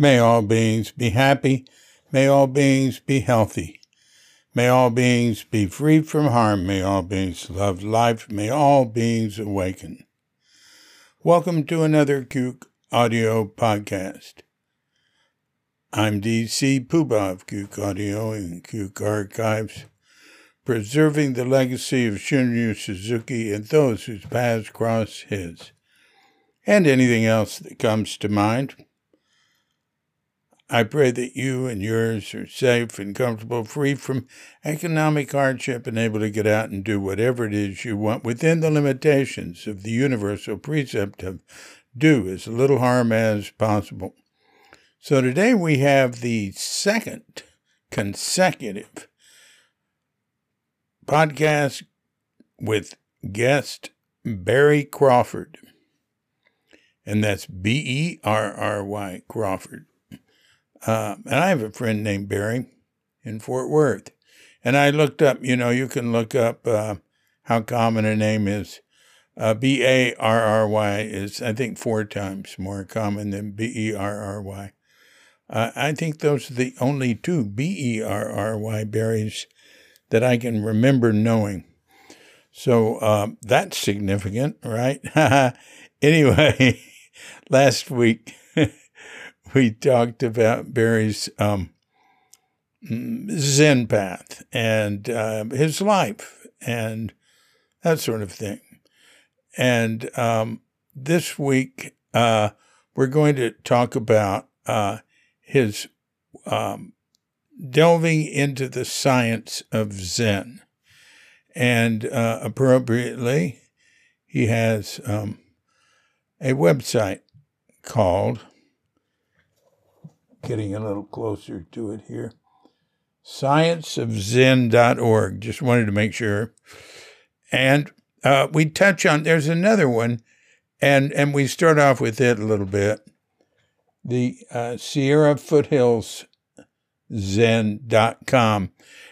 May all beings be happy. May all beings be healthy. May all beings be free from harm. May all beings love life. May all beings awaken. Welcome to another Cuke Audio podcast. I'm D.C. Poobah of Cuke Audio and Cuke Archives, preserving the legacy of Shunryu Suzuki and those whose paths cross his, and anything else that comes to mind. I pray that you and yours are safe and comfortable, free from economic hardship, and able to get out and do whatever it is you want within the limitations of the universal precept of do as little harm as possible. So today we have the second consecutive podcast with guest Barry Crawford, and that's B-E-R-R-Y Crawford. And I have a friend named Barry in Fort Worth. And I looked up, you know, you can look up how common a name is. B-A-R-R-Y is, I think, 4 times more common than B-E-R-R-Y. I think those are the only 2 B-E-R-R-Y Barrys that I can remember knowing. So that's significant, right? Anyway, last week... We talked about Barry's Zen path and his life and that sort of thing. And this week, we're going to talk about his delving into the science of Zen. And appropriately, he has a website called... Getting a little closer to it here. Scienceofzen.org. Just wanted to make sure. And we touch on, there's another one, and we start off with it a little bit. The Sierra Foothills Zen.com.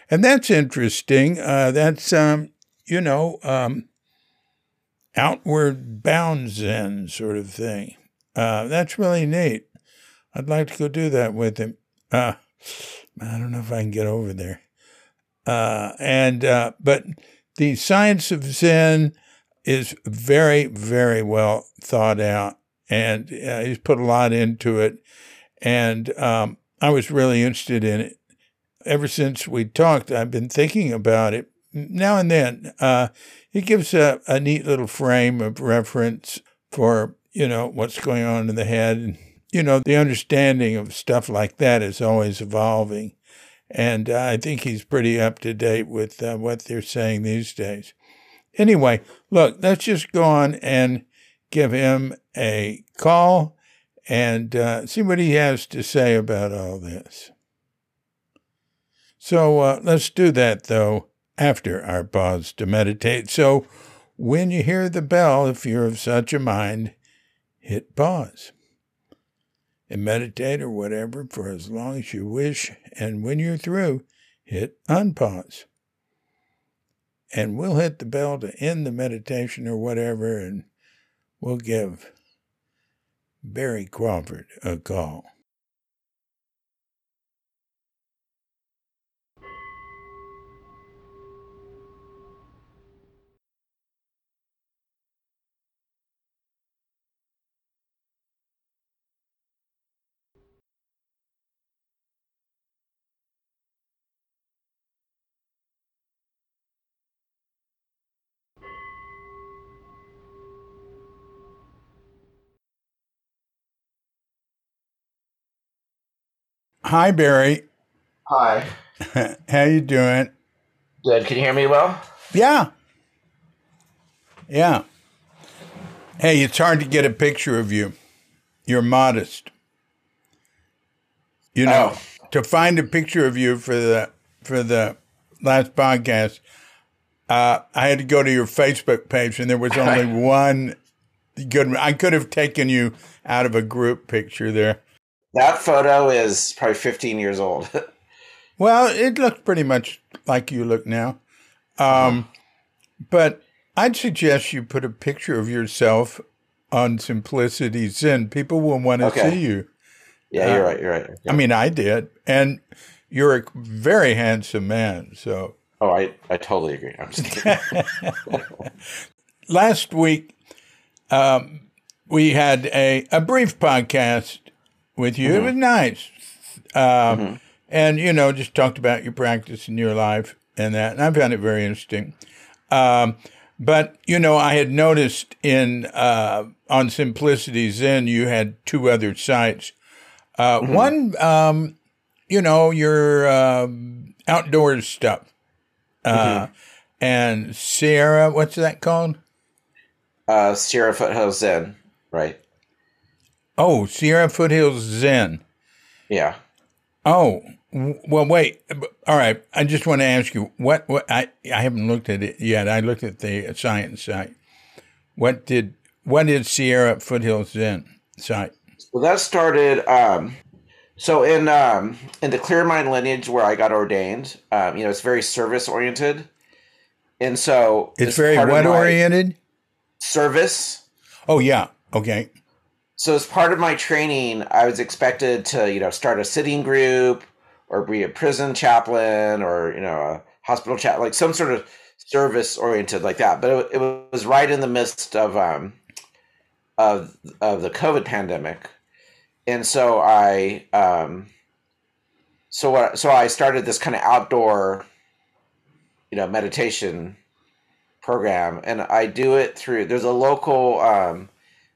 And that's interesting. That's, you know, outward bound Zen sort of thing. That's really neat. I'd like to go do that with him. I don't know if I can get over there. But the science of Zen is very, very well thought out, and he's put a lot into it. And I was really interested in it. Ever since we talked, I've been thinking about it now and then. It gives a neat little frame of reference for, you know, what's going on in the head. And, you know, the understanding of stuff like that is always evolving. And I think he's pretty up to date with what they're saying these days. Anyway, look, let's just go on and give him a call and see what he has to say about all this. So let's do that, though, after our pause to meditate. So when you hear the bell, if you're of such a mind, hit pause. And meditate or whatever for as long as you wish. And when you're through, hit unpause. And we'll hit the bell to end the meditation or whatever, and we'll give Barry Crawford a call. Hi, Barry. Hi. How you doing? Good. Can you hear me well? Yeah. Yeah. Hey, it's hard to get a picture of you. You're modest. You know, to find a picture of you for the last podcast, I had to go to your Facebook page, and there was only one good one. I could have taken you out of a group picture there. That photo is probably 15 years old. Well, it looks pretty much like you look now. But I'd suggest you put a picture of yourself on Simplicity Zen. People will want to see you. Yeah, you're right. You're right. Yeah. I mean, I did. And you're a very handsome man. So. Oh, I totally agree. I'm just kidding. Last week, we had a brief podcast with you. Mm-hmm. It was nice. Mm-hmm. And, you know, just talked about your practice and your life and that. And I found it very interesting. But, you know, I had noticed on Simplicity Zen, you had two other sites. Mm-hmm. One, you know, your outdoors stuff. Mm-hmm. And Sierra, what's that called? Sierra Foothills Zen, right. Oh, Sierra Foothills Zen. Yeah. Oh, well, wait. All right. I just want to ask you, what I haven't looked at it yet. I looked at the science site. What is Sierra Foothills Zen site? Well, that started, so in the Clear Mind lineage where I got ordained, you know, it's very service oriented. And so it's very what oriented? Service. Oh, yeah. Okay. So as part of my training, I was expected to, you know, start a sitting group or be a prison chaplain or, you know, a hospital chaplain, like some sort of service oriented like that. But it was right in the midst of the COVID pandemic. And so I started this kind of outdoor, you know, meditation program, and I do it through, there's a local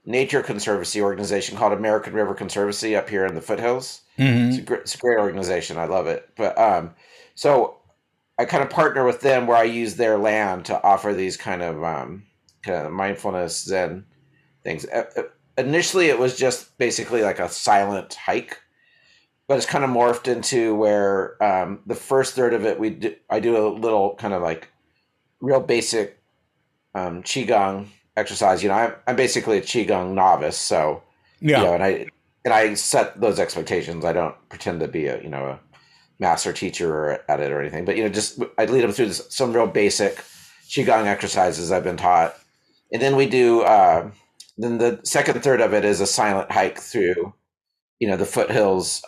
nature conservancy organization called American River Conservancy up here in the foothills. Mm-hmm. It's a great organization. I love it. But so I kind of partner with them where I use their land to offer these kind of mindfulness Zen things. Initially, it was just basically like a silent hike, but it's kind of morphed into where the first third of it, I do a little kind of like real basic Qigong exercise. You know, I'm basically a Qigong novice, so yeah. You know, and I set those expectations. I don't pretend to be a, you know, a master teacher at it or anything, but, you know, just I lead them through some real basic Qigong exercises I've been taught, and then we do. Then the second third of it is a silent hike through, you know, the foothills,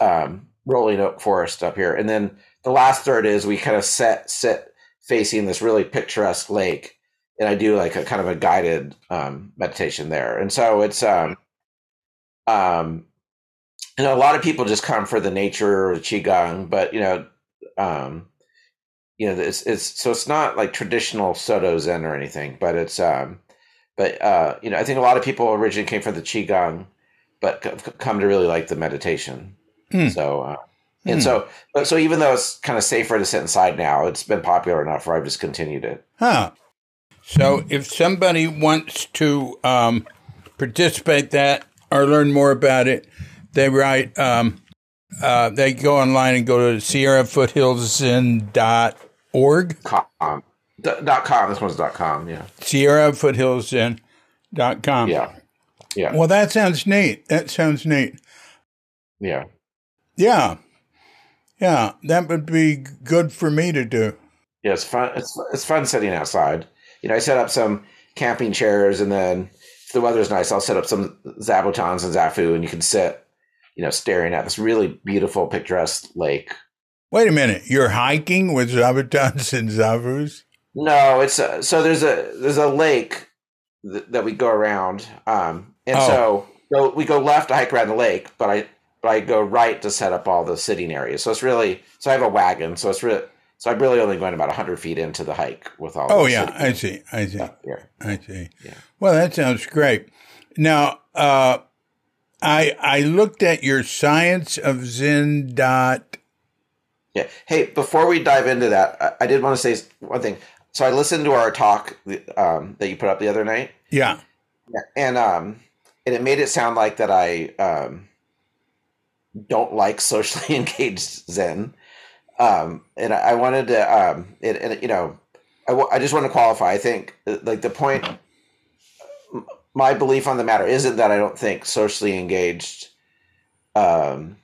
rolling oak forest up here. And then the last third is we kind of sit facing this really picturesque lake. And I do like a kind of a guided meditation there. And so it's, you know, a lot of people just come for the nature or the Qigong, but, you know, so it's not like traditional Soto Zen or anything, but it's, But you know, I think a lot of people originally came from the Qigong, but come to really like the meditation. So, so even though it's kind of safer to sit inside now, it's been popular enough where I've just continued it. Huh. So if somebody wants to participate that or learn more about it, they write, they go online and go to SierraFoothillsZen.org. .com. This one's .com, yeah. SierraFoothillsZen.com. Yeah. Yeah. Well, that sounds neat. Yeah. Yeah. Yeah. That would be good for me to do. Yeah, it's fun. It's fun sitting outside. You know, I set up some camping chairs, and then if the weather's nice, I'll set up some Zabutons and Zafu, and you can sit, you know, staring at this really beautiful, picturesque lake. Wait a minute. You're hiking with Zabutons and Zavus? No, it's so there's a lake that we go around, so we go left to hike around the lake, but I go right to set up all the sitting areas. So it's really I have a wagon, so it's really I'm really only going about 100 feet into the hike with all. Oh yeah, I see. Yeah. I see. Yeah. Well, that sounds great. Now, I looked at your Scienceofzen . Yeah. Hey, before we dive into that, I did want to say one thing. So I listened to our talk that you put up the other night. Yeah. And it made it sound like that I don't like socially engaged Zen. And I wanted to, you know, I just want to qualify. I think like the point, my belief on the matter isn't that I don't think socially engaged Zen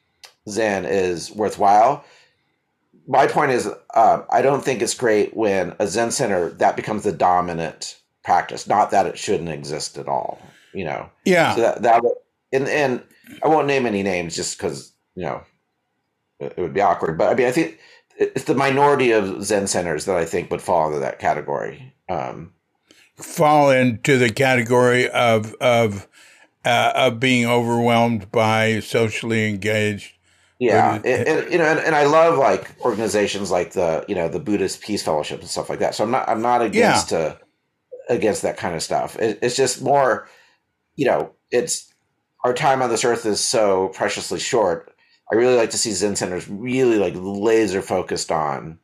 is worthwhile. My point is, I don't think it's great when a Zen center, that becomes the dominant practice, not that it shouldn't exist at all, you know? Yeah. So that and I won't name any names just because, you know, it would be awkward. But I mean, I think it's the minority of Zen centers that I think would fall into that category. Fall into the category of being overwhelmed by socially engaged. Yeah, and you know, and I love like organizations like the, you know, the Buddhist Peace Fellowship and stuff like that. So I'm not against against that kind of stuff. It's just more, you know, it's our time on this earth is so preciously short. I really like to see Zen centers really like laser focused on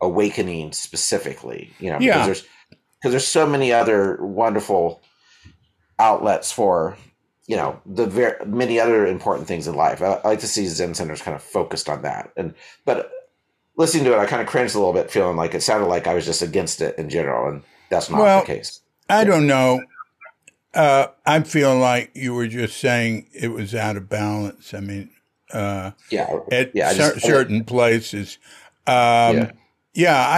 awakening specifically, you know, because there's so many other wonderful outlets for, you know, the many other important things in life. I like to see Zen centers kind of focused on that. But listening to it, I kind of cringed a little bit, feeling like it sounded like I was just against it in general, and that's not the case. I don't know. I feel like you were just saying it was out of balance. I mean, certain places. I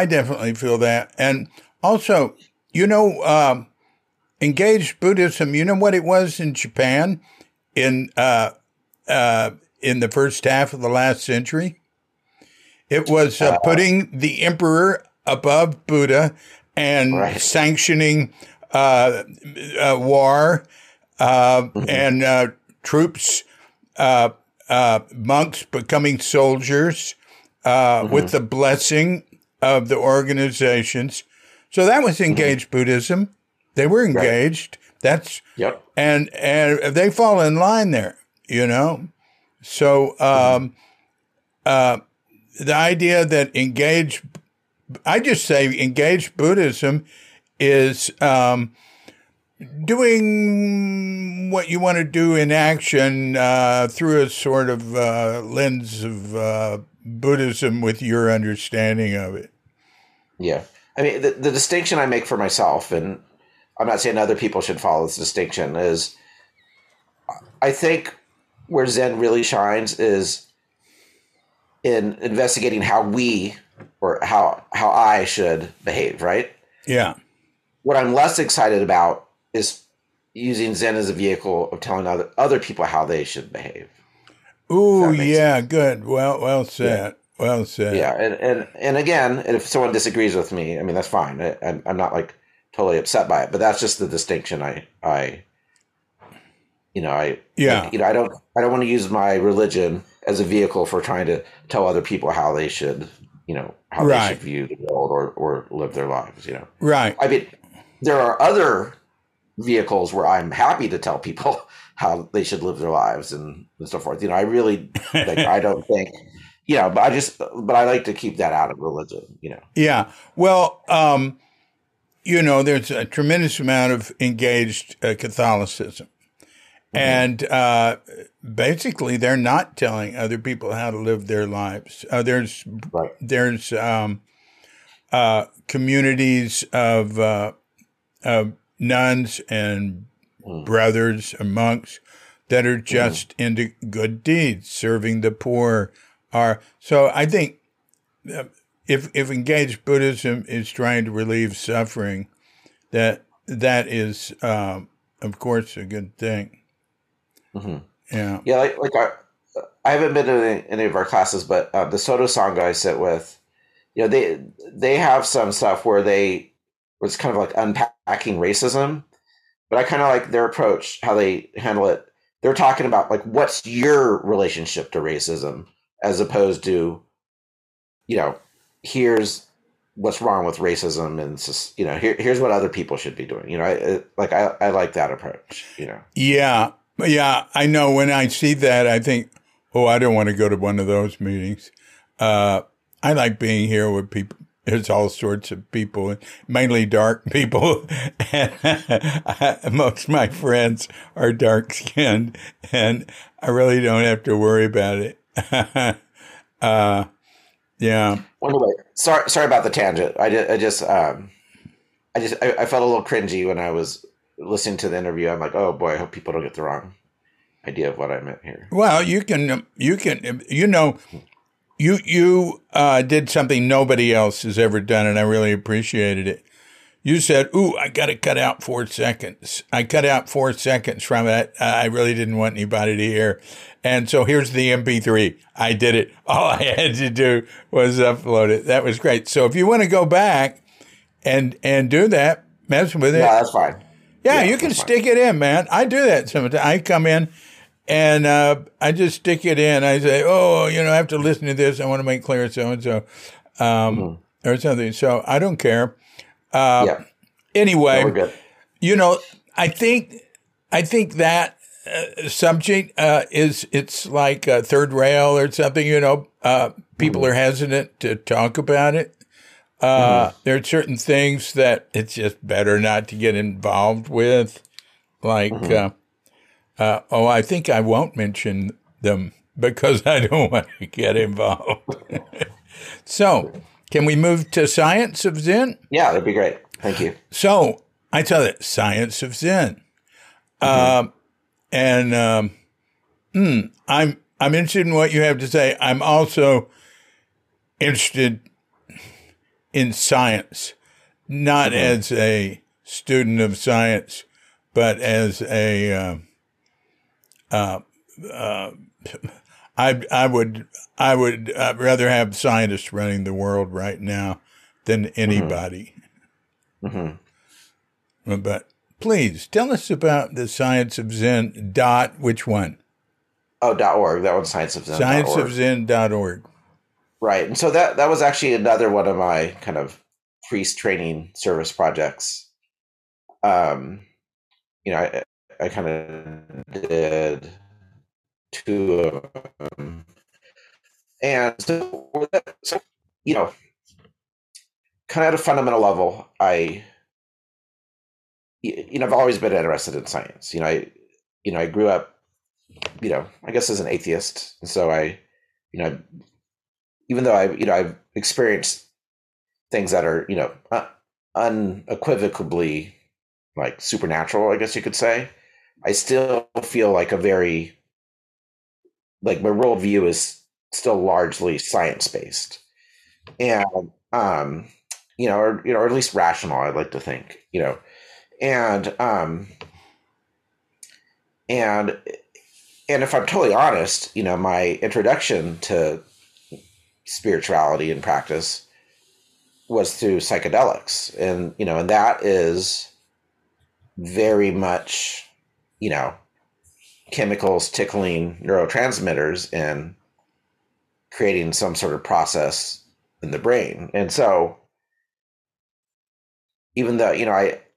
definitely feel that. And also, you know, engaged Buddhism, you know what it was in Japan in the first half of the last century? It was putting the emperor above Buddha and sanctioning war and troops, monks becoming soldiers with the blessing of the organizations. So that was engaged Buddhism. They were engaged. Right. That's and they fall in line there, you know. So the idea that engaged Buddhism is doing what you want to do in action through a sort of lens of Buddhism with your understanding of it. Yeah, I mean the distinction I make for myself, and I'm not saying other people should follow this distinction, is I think where Zen really shines is in investigating how we or how I should behave, right? Yeah. What I'm less excited about is using Zen as a vehicle of telling other people how they should behave. Ooh, yeah, sense. Good. Well said. Yeah. Well said. Yeah, and again, if someone disagrees with me, I mean, that's fine. I'm not like totally upset by it, but that's just the distinction. I don't want to use my religion as a vehicle for trying to tell other people how they should, you know, how they should view the world or live their lives, you know? Right. I mean, there are other vehicles where I'm happy to tell people how they should live their lives and so forth. You know, I really, like, I don't think, you know, but I like to keep that out of religion, you know? Yeah. Well, you know, there's a tremendous amount of engaged Catholicism. Mm-hmm. And basically, they're not telling other people how to live their lives. There's communities of nuns and brothers and monks that are just into good deeds, serving the poor. So I think... If engaged Buddhism is trying to relieve suffering, that is, of course, a good thing. Mm-hmm. Yeah, yeah. Like I haven't been in any of our classes, but the Soto Sangha I sit with, you know, they have some stuff where it's kind of like unpacking racism, but I kind of like their approach, how they handle it. They're talking about like what's your relationship to racism, as opposed to, you know, here's what's wrong with racism, and, you know, here's what other people should be doing. You know, I like that approach, you know? Yeah. Yeah. I know when I see that, I think, oh, I don't want to go to one of those meetings. I like being here with people. There's all sorts of people, mainly dark people. And most of my friends are dark skinned, and I really don't have to worry about it. Yeah. Anyway, sorry about the tangent. I felt a little cringy when I was listening to the interview. I'm like, oh boy, I hope people don't get the wrong idea of what I meant here. Well, you did something nobody else has ever done, and I really appreciated it. You said, ooh, I got to cut out 4 seconds. I cut out 4 seconds from it. I really didn't want anybody to hear. And so here's the MP3. I did it. All I had to do was upload it. That was great. So if you want to go back and do that, mess with it. Yeah, that's fine. Yeah, you can stick it in, man. I do that sometimes. I come in and I just stick it in. I say, oh, you know, I have to listen to this. I want to make clear so-and-so or something. So I don't care. Anyway, no, you know, I think that subject is, it's like a third rail or something, you know, people are hesitant to talk about it. There are certain things that it's just better not to get involved with, like, I think I won't mention them because I don't want to get involved. So, can we move to Science of Zen? Yeah, that'd be great. Thank you. So I tell it, Science of Zen. I'm interested in what you have to say. I'm also interested in science, not as a student of science, but as a I would rather have scientists running the world right now than anybody. But please tell us about the Science of Zen . Which one? Oh, .org. That one's Science of Zen. Scienceofzen.org. Right, and so that was actually another one of my kind of priest training service projects. You know, I kind of did two of them. And so, you know, kind of at a fundamental level, I've always been interested in science. I grew up, I guess as an atheist. And so even though I've experienced things that are, unequivocally like supernatural, I guess you could say, I still feel like my worldview is still largely science-based, and or at least rational, I'd like to think, and if I'm totally honest, my introduction to spirituality and practice was through psychedelics, and and that is very much chemicals tickling neurotransmitters and creating some sort of process in the brain. And so even though,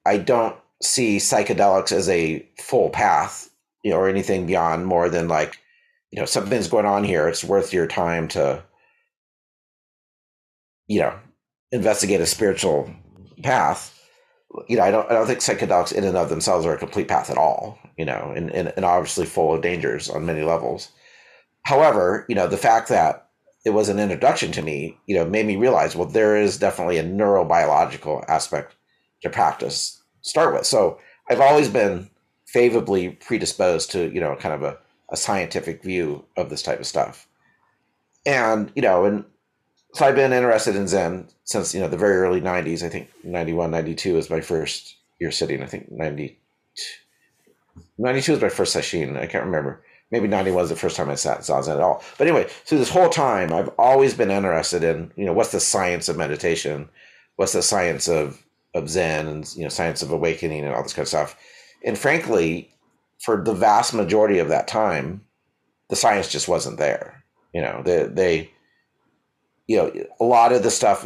I don't see psychedelics as a full path, or anything beyond more than like, something's going on here. It's worth your time to, investigate a spiritual path. I don't think psychedelics in and of themselves are a complete path at all, and obviously full of dangers on many levels. However, the fact that it was an introduction to me, made me realize, well, there is definitely a neurobiological aspect to practice to start with. So I've always been favorably predisposed to, kind of a scientific view of this type of stuff. And, and so I've been interested in Zen since, the very early 90s. I think 91, 92 is my first year sitting. I think 92 is my first sesshin. I can't remember. Maybe 91 was the first time I saw Zen at all. But anyway, so this whole time, I've always been interested in, what's the science of meditation? What's the science of Zen and, science of awakening and all this kind of stuff? And frankly, for the vast majority of that time, the science just wasn't there. A lot of the stuff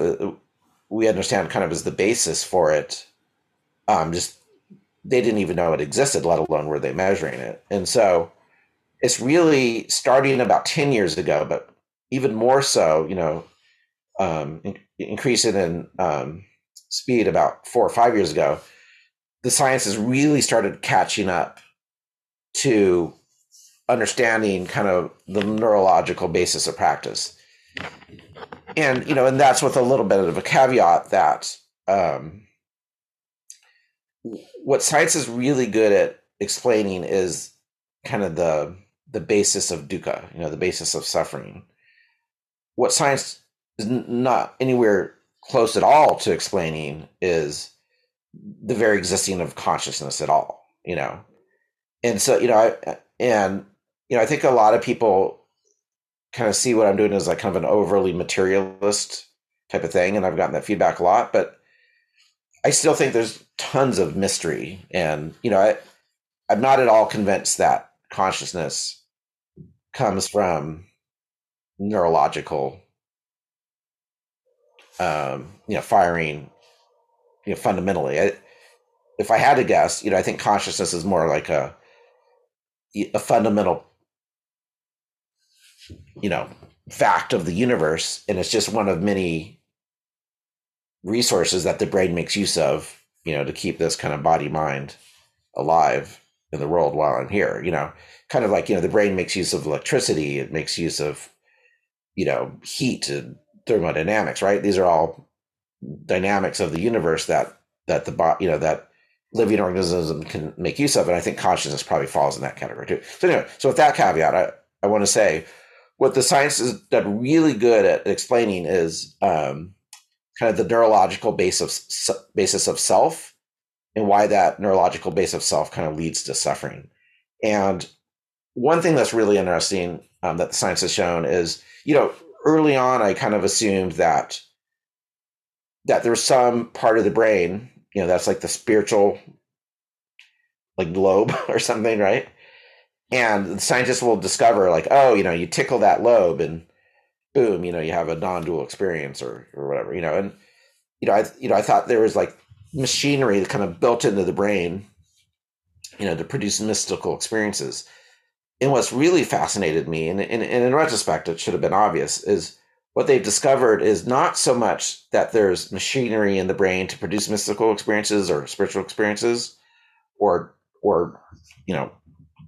we understand kind of as the basis for it, they didn't even know it existed, let alone were they measuring it. And so it's really starting about 10 years ago, but even more so, increasing in speed about 4 or 5 years ago, the science has really started catching up to understanding kind of the neurological basis of practice. And, and that's with a little bit of a caveat that what science is really good at explaining is kind of the basis of dukkha, the basis of suffering. What science is not anywhere close at all to explaining is the very existing of consciousness at all, you know? And so, you know, I think a lot of people kind of see what I'm doing as like kind of an overly materialist type of thing. And I've gotten that feedback a lot, but I still think there's tons of mystery. And, you know, I'm not at all convinced that consciousness comes from neurological, firing, fundamentally. If I had to guess, I think consciousness is more like a fundamental, fact of the universe. And it's just one of many resources that the brain makes use of, to keep this kind of body mind alive in the world while I'm here, kind of like, the brain makes use of electricity. It makes use of, heat and thermodynamics, right? These are all dynamics of the universe that the, that living organism can make use of. And I think consciousness probably falls in that category too. So anyway, with that caveat, I want to say what the science has done really good at explaining is kind of the neurological basis of self, and why that neurological base of self kind of leads to suffering. And one thing that's really interesting that the science has shown is, early on, I kind of assumed that there's some part of the brain, that's like the spiritual, like lobe or something, right? And the scientists will discover like, oh, you tickle that lobe and boom, you have a non-dual experience or whatever, and, I thought there was like machinery kind of built into the brain, to produce mystical experiences. And what's really fascinated me, and in retrospect, it should have been obvious, is what they've discovered is not so much that there's machinery in the brain to produce mystical experiences or spiritual experiences or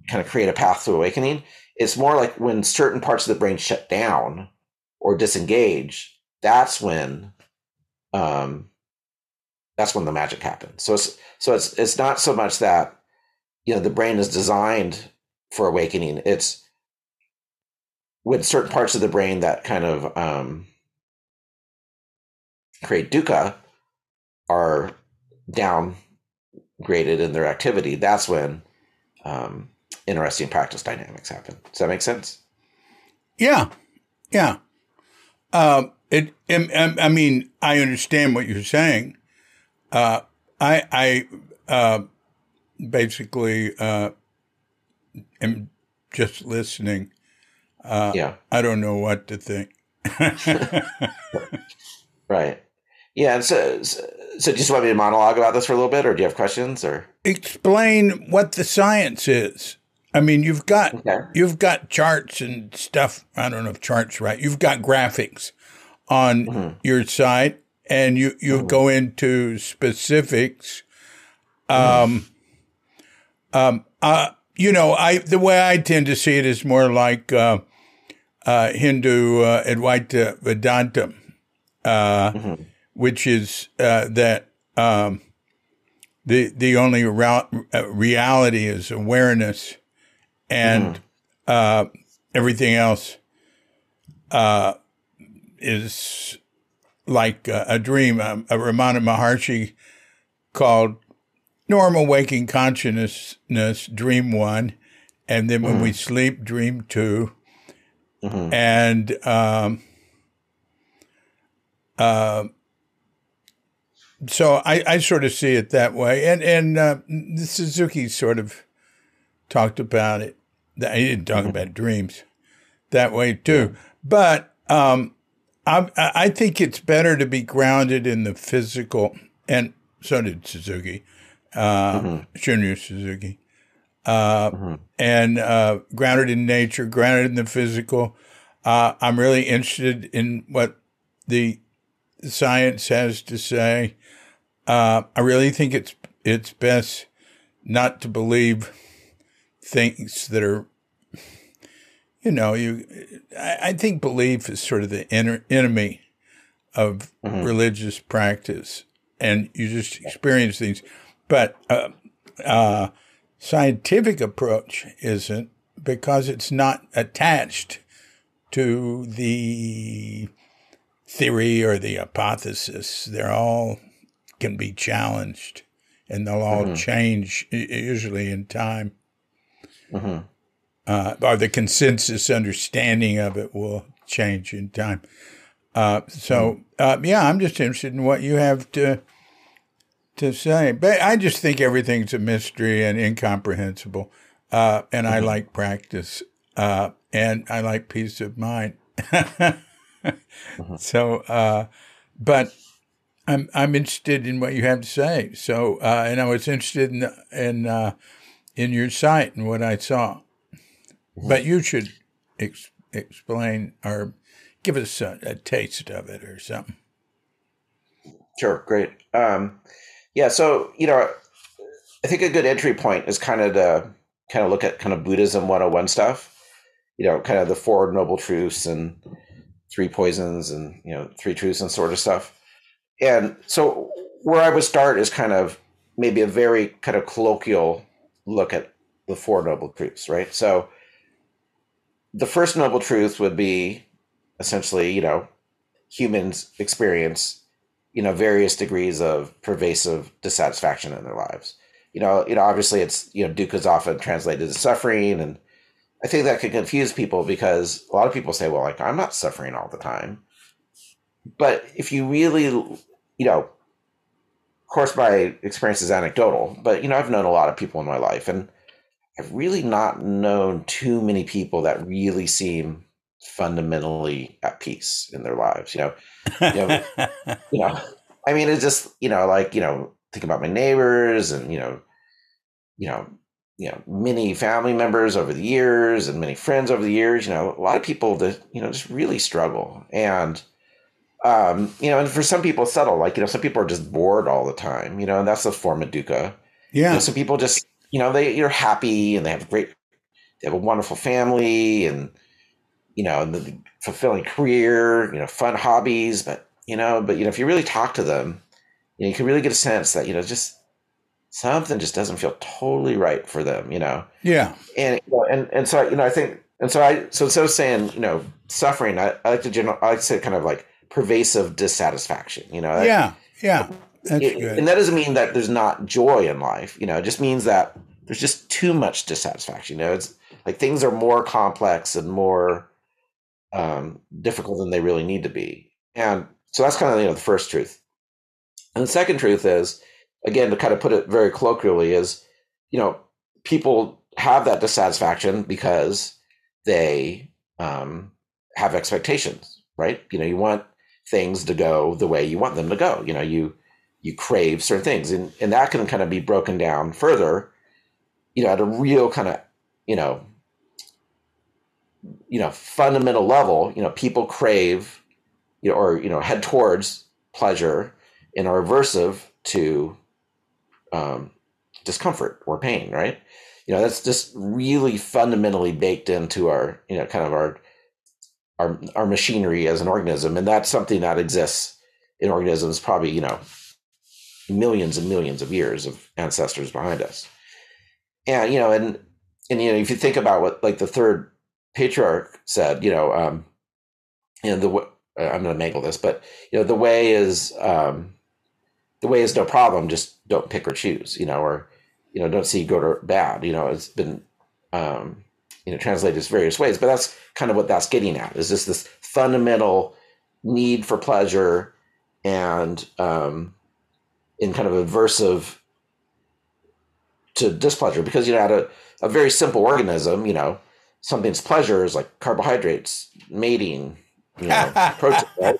kind of create a path to awakening. It's more like when certain parts of the brain shut down or disengage, that's when the magic happens. So it's not so much that, the brain is designed for awakening. It's with certain parts of the brain that kind of create dukkha are downgraded in their activity. That's when interesting practice dynamics happen. Does that make sense? Yeah. Yeah. I understand what you're saying. I basically am just listening. Yeah. I don't know what to think. Right. Yeah. And so do you want me to monologue about this for a little bit, or do you have questions, or explain what the science is? I mean, you've got charts and stuff. I don't know if charts, right? You've got graphics on your site. And you go into specifics. The way I tend to see it is more like Hindu Advaita Vedanta, which is that the only reality is awareness, and everything else is like a dream. Ramana Maharshi called normal waking consciousness dream one, and then when we sleep, dream two, and so I sort of see it that way, and Suzuki sort of talked about it. He didn't talk about dreams that way too, but I think it's better to be grounded in the physical, and so did Suzuki, Shunryu Suzuki, and grounded in nature, grounded in the physical. I'm really interested in what the science has to say. I really think it's best not to believe things that are. I think belief is sort of the enemy of religious practice, and you just experience things. But scientific approach isn't, because it's not attached to the theory or the hypothesis. They're all can be challenged. and they'll all change usually in time. Or the consensus understanding of it will change in time. So, I'm just interested in what you have to say. But I just think everything's a mystery and incomprehensible. And I like practice. And I like peace of mind. So, but I'm interested in what you have to say. So, and I was interested in your site and what I saw. But you should explain or give us a taste of it or something. Sure, great. So, you know, I think a good entry point is kind of to kind of look at kind of Buddhism 101 stuff, you know, kind of the Four Noble Truths and Three Poisons and, you know, Three Truths and sort of stuff. And so where I would start is kind of maybe a very kind of colloquial look at the Four Noble Truths, right? So the first noble truth would be essentially, you know, humans experience, you know, various degrees of pervasive dissatisfaction in their lives. You know, obviously it's, you know, dukkha is often translated as suffering. And I think that could confuse people because a lot of people say, well, like, I'm not suffering all the time. But if you really, you know, of course, my experience is anecdotal, but, you know, I've known a lot of people in my life, and I've really not known too many people that really seem fundamentally at peace in their lives. You know, I mean, it's just, you know, like, you know, think about my neighbors and, you know, many family members over the years and many friends over the years, you know, a lot of people that, you know, just really struggle. And, you know, and for some people it's subtle, like, you know, some people are just bored all the time, you know, and that's a form of dukkha. Yeah. You know, some people just, you know, you're happy and they have a wonderful family and, you know, and the fulfilling career, you know, fun hobbies, but, if you really talk to them, you know, you can really get a sense that, you know, just something just doesn't feel totally right for them, you know? Yeah. And, you know, and so, you know, I think, and so I, so instead of saying, you know, suffering, I like to say kind of like pervasive dissatisfaction, you know? Yeah. That's good. And that doesn't mean that there's not joy in life, you know, it just means that there's just too much dissatisfaction. You know, it's like things are more complex and more difficult than they really need to be. And so that's kind of, you know, the first truth. And the second truth is, again, to kind of put it very colloquially, is, you know, people have that dissatisfaction because they have expectations, right? You know, you want things to go the way you want them to go. You know, you crave certain things, and that can kind of be broken down further, you know, at a real kind of, you know, fundamental level, you know, people crave, you know, or, you know, head towards pleasure and are aversive to discomfort or pain, right? You know, that's just really fundamentally baked into our, you know, kind of our machinery as an organism. And that's something that exists in organisms probably, you know, millions and millions of years of ancestors behind us. And, you know, and, you know, if you think about what, like, the third patriarch said, I'm going to mangle this, but, you know, the way is no problem. Just don't pick or choose, you know, or, you know, don't see good or bad, you know, it's been, you know, translated as various ways, but that's kind of what that's getting at, is just this fundamental need for pleasure and, in kind of aversive to displeasure, because, you know, at a very simple organism, you know, something's pleasure is like carbohydrates, mating, you know, protein,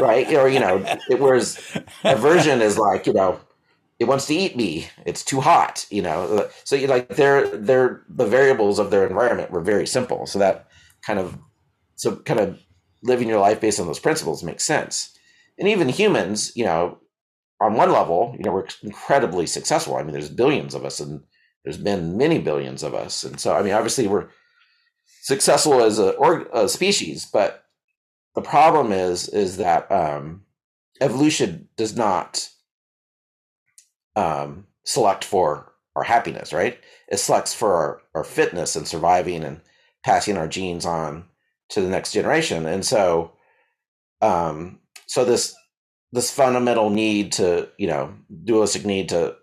right? Or, you know, whereas aversion is like, you know, it wants to eat me, it's too hot, you know. So you like they're the variables of their environment were very simple. So that kind of living your life based on those principles makes sense. And even humans, you know, on one level, you know, we're incredibly successful. I mean, there's billions of us, and there's been many billions of us. And so, I mean, obviously we're successful as a species, but the problem is that evolution does not select for our happiness, right? It selects for our fitness and surviving and passing our genes on to the next generation. And so, this fundamental need to, you know, dualistic need to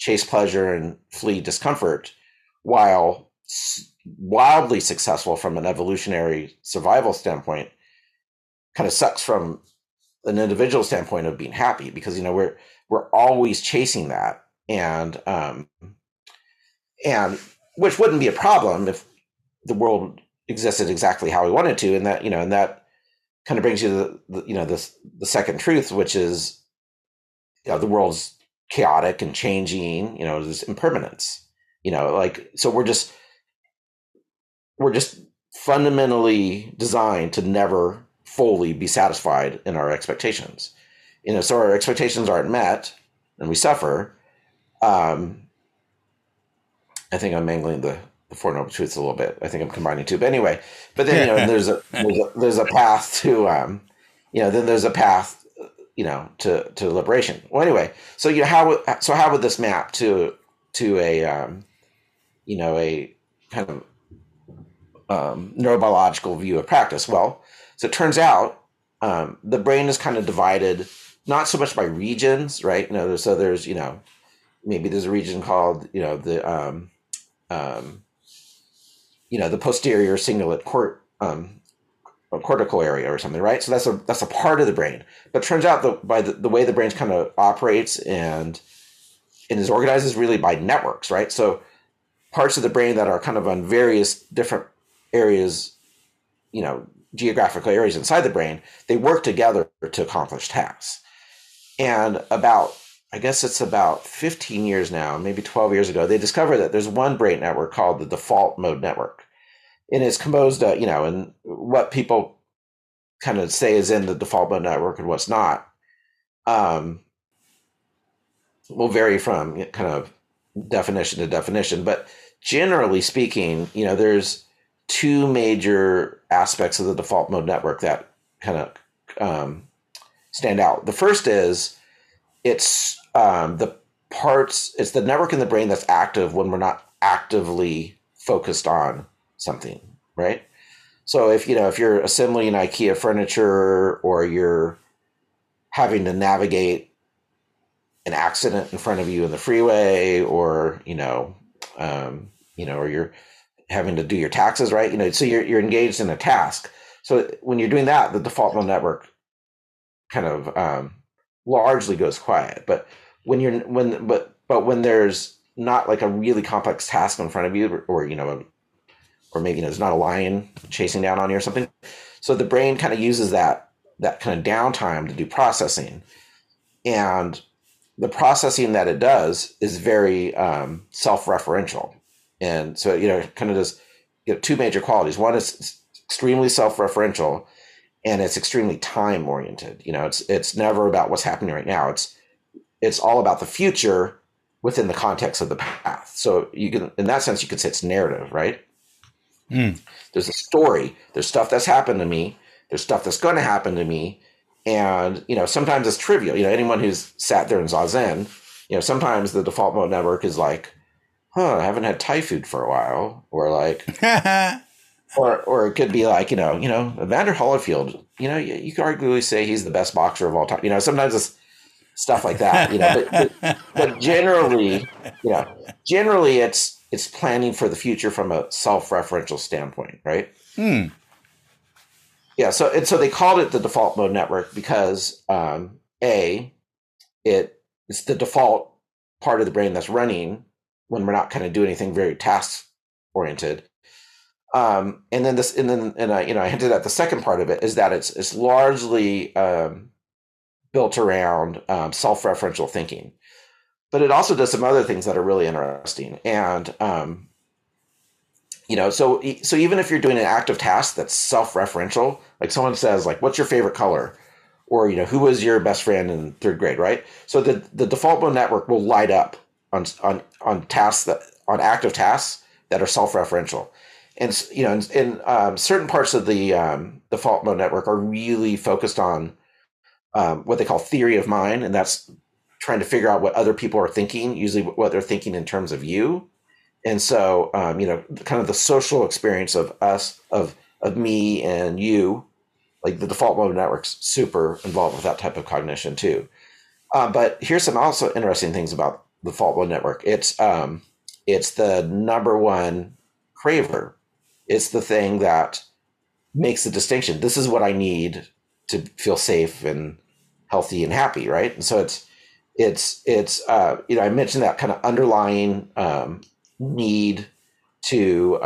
chase pleasure and flee discomfort, while wildly successful from an evolutionary survival standpoint, kind of sucks from an individual standpoint of being happy, because, you know, we're always chasing that. And which wouldn't be a problem if the world existed exactly how we wanted to. And that, you know, and that kind of brings you to the, you know, this, the second truth, which is, you know, the world's chaotic and changing, you know, there's impermanence, you know, like, so we're just fundamentally designed to never fully be satisfied in our expectations, you know, so our expectations aren't met and we suffer. I think I'm mangling the Four Noble Truths a little bit. I think I'm combining two, but anyway, but then, you know, there's a path to, you know, then there's a path, you know, to liberation. Well, anyway, so, you know, how would this map to a, you know, a kind of, neurobiological view of practice? Well, so it turns out, the brain is kind of divided, not so much by regions, right? You know, there's, you know, maybe there's a region called, you know, the posterior cingulate cortical area or something, right? So that's a part of the brain. But it turns out that by the way the brain kind of operates and is organized is really by networks, right? So parts of the brain that are kind of on various different areas, you know, geographical areas inside the brain, they work together to accomplish tasks. And about 15 years now, maybe 12 years ago, they discovered that there's one brain network called the default mode network. And it's composed of, you know, and what people kind of say is in the default mode network and what's not, will vary from kind of definition to definition. But generally speaking, you know, there's two major aspects of the default mode network that kind of stand out. The first is it's the network in the brain that's active when we're not actively focused on something, right? So if you're assembling IKEA furniture or you're having to navigate an accident in front of you in the freeway, or, you know, or you're having to do your taxes, right? You know, so you're engaged in a task. So when you're doing that, the default mode network kind of, largely goes quiet. But when there's not like a really complex task in front of you, or you know, or maybe, you know, there's not a lion chasing down on you or something, so the brain kind of uses that kind of downtime to do processing, and the processing that it does is very self-referential. And so, you know, it kind of does, you know, two major qualities. One is extremely self-referential, and it's extremely time oriented. You know, it's never about what's happening right now. It's all about the future within the context of the past. So you can, in that sense, you could say it's narrative, right? Mm. There's a story. There's stuff that's happened to me. There's stuff that's going to happen to me. And, you know, sometimes it's trivial. You know, anyone who's sat there in Zazen, you know, sometimes the default mode network is like, huh, I haven't had Thai food for a while. Or like... Or it could be like, you know, Evander Holyfield, you know, you could arguably say he's the best boxer of all time. You know, sometimes it's stuff like that, you know, but generally, you know, it's planning for the future from a self-referential standpoint, right? Hmm. Yeah. So they called it the default mode network because, it's the default part of the brain that's running when we're not kind of doing anything very task oriented. I hinted at the second part of it is that it's largely built around self-referential thinking, but it also does some other things that are really interesting. And you know, so even if you're doing an active task that's self-referential, like someone says, like, "What's your favorite color?" or, you know, "Who was your best friend in third grade?" Right? So the default mode network will light up on tasks on active tasks that are self-referential. And, you know, and certain parts of the default mode network are really focused on what they call theory of mind. And that's trying to figure out what other people are thinking, usually what they're thinking in terms of you. And so, you know, kind of the social experience of us, of me and you, like the default mode network's super involved with that type of cognition too. But here's some also interesting things about the default mode network. It's the number one craver. It's the thing that makes the distinction. This is what I need to feel safe and healthy and happy, right? And so it's I mentioned that kind of underlying need to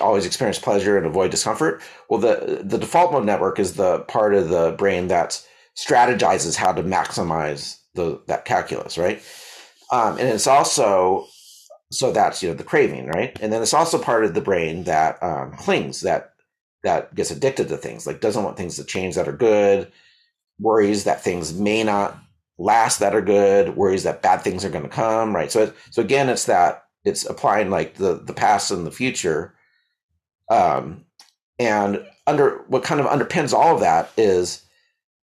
always experience pleasure and avoid discomfort. Well, the default mode network is the part of the brain that strategizes how to maximize that calculus, right? And it's also, so that's, the craving, right? And then it's also part of the brain that clings, that gets addicted to things, like doesn't want things to change that are good, worries that things may not last that are good, worries that bad things are going to come, right? So again, it's applying like the past and the future. And what kind of underpins all of that is,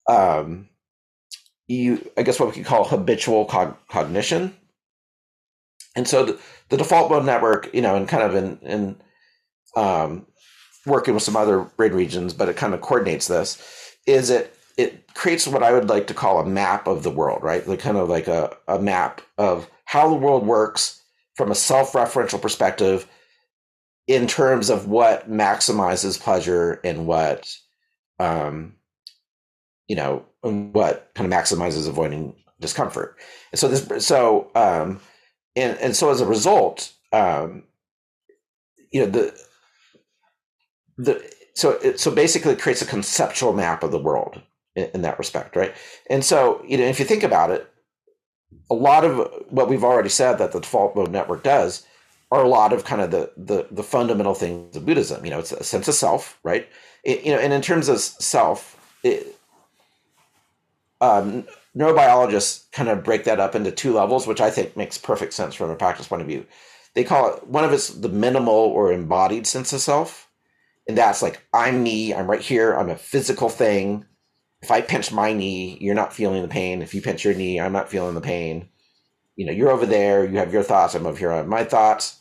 what we could call habitual cognition. And so the default mode network, and kind of in working with some other brain regions, but it kind of coordinates this, is it creates what I would like to call a map of the world, right? Like kind of like a map of how the world works from a self-referential perspective in terms of what maximizes pleasure and what kind of maximizes avoiding discomfort. And so so as a result, so basically it creates a conceptual map of the world in that respect, right? And so, if you think about it, a lot of what we've already said that the default mode network does are a lot of kind of the fundamental things of Buddhism. It's a sense of self, right? And in terms of self, neurobiologists kind of break that up into two levels, which I think makes perfect sense from a practice point of view. They call it, one of it's the minimal or embodied sense of self. And that's like, I'm me, I'm right here, I'm a physical thing. If I pinch my knee, you're not feeling the pain. If you pinch your knee, I'm not feeling the pain. You're over there, you have your thoughts, I'm over here, I have my thoughts.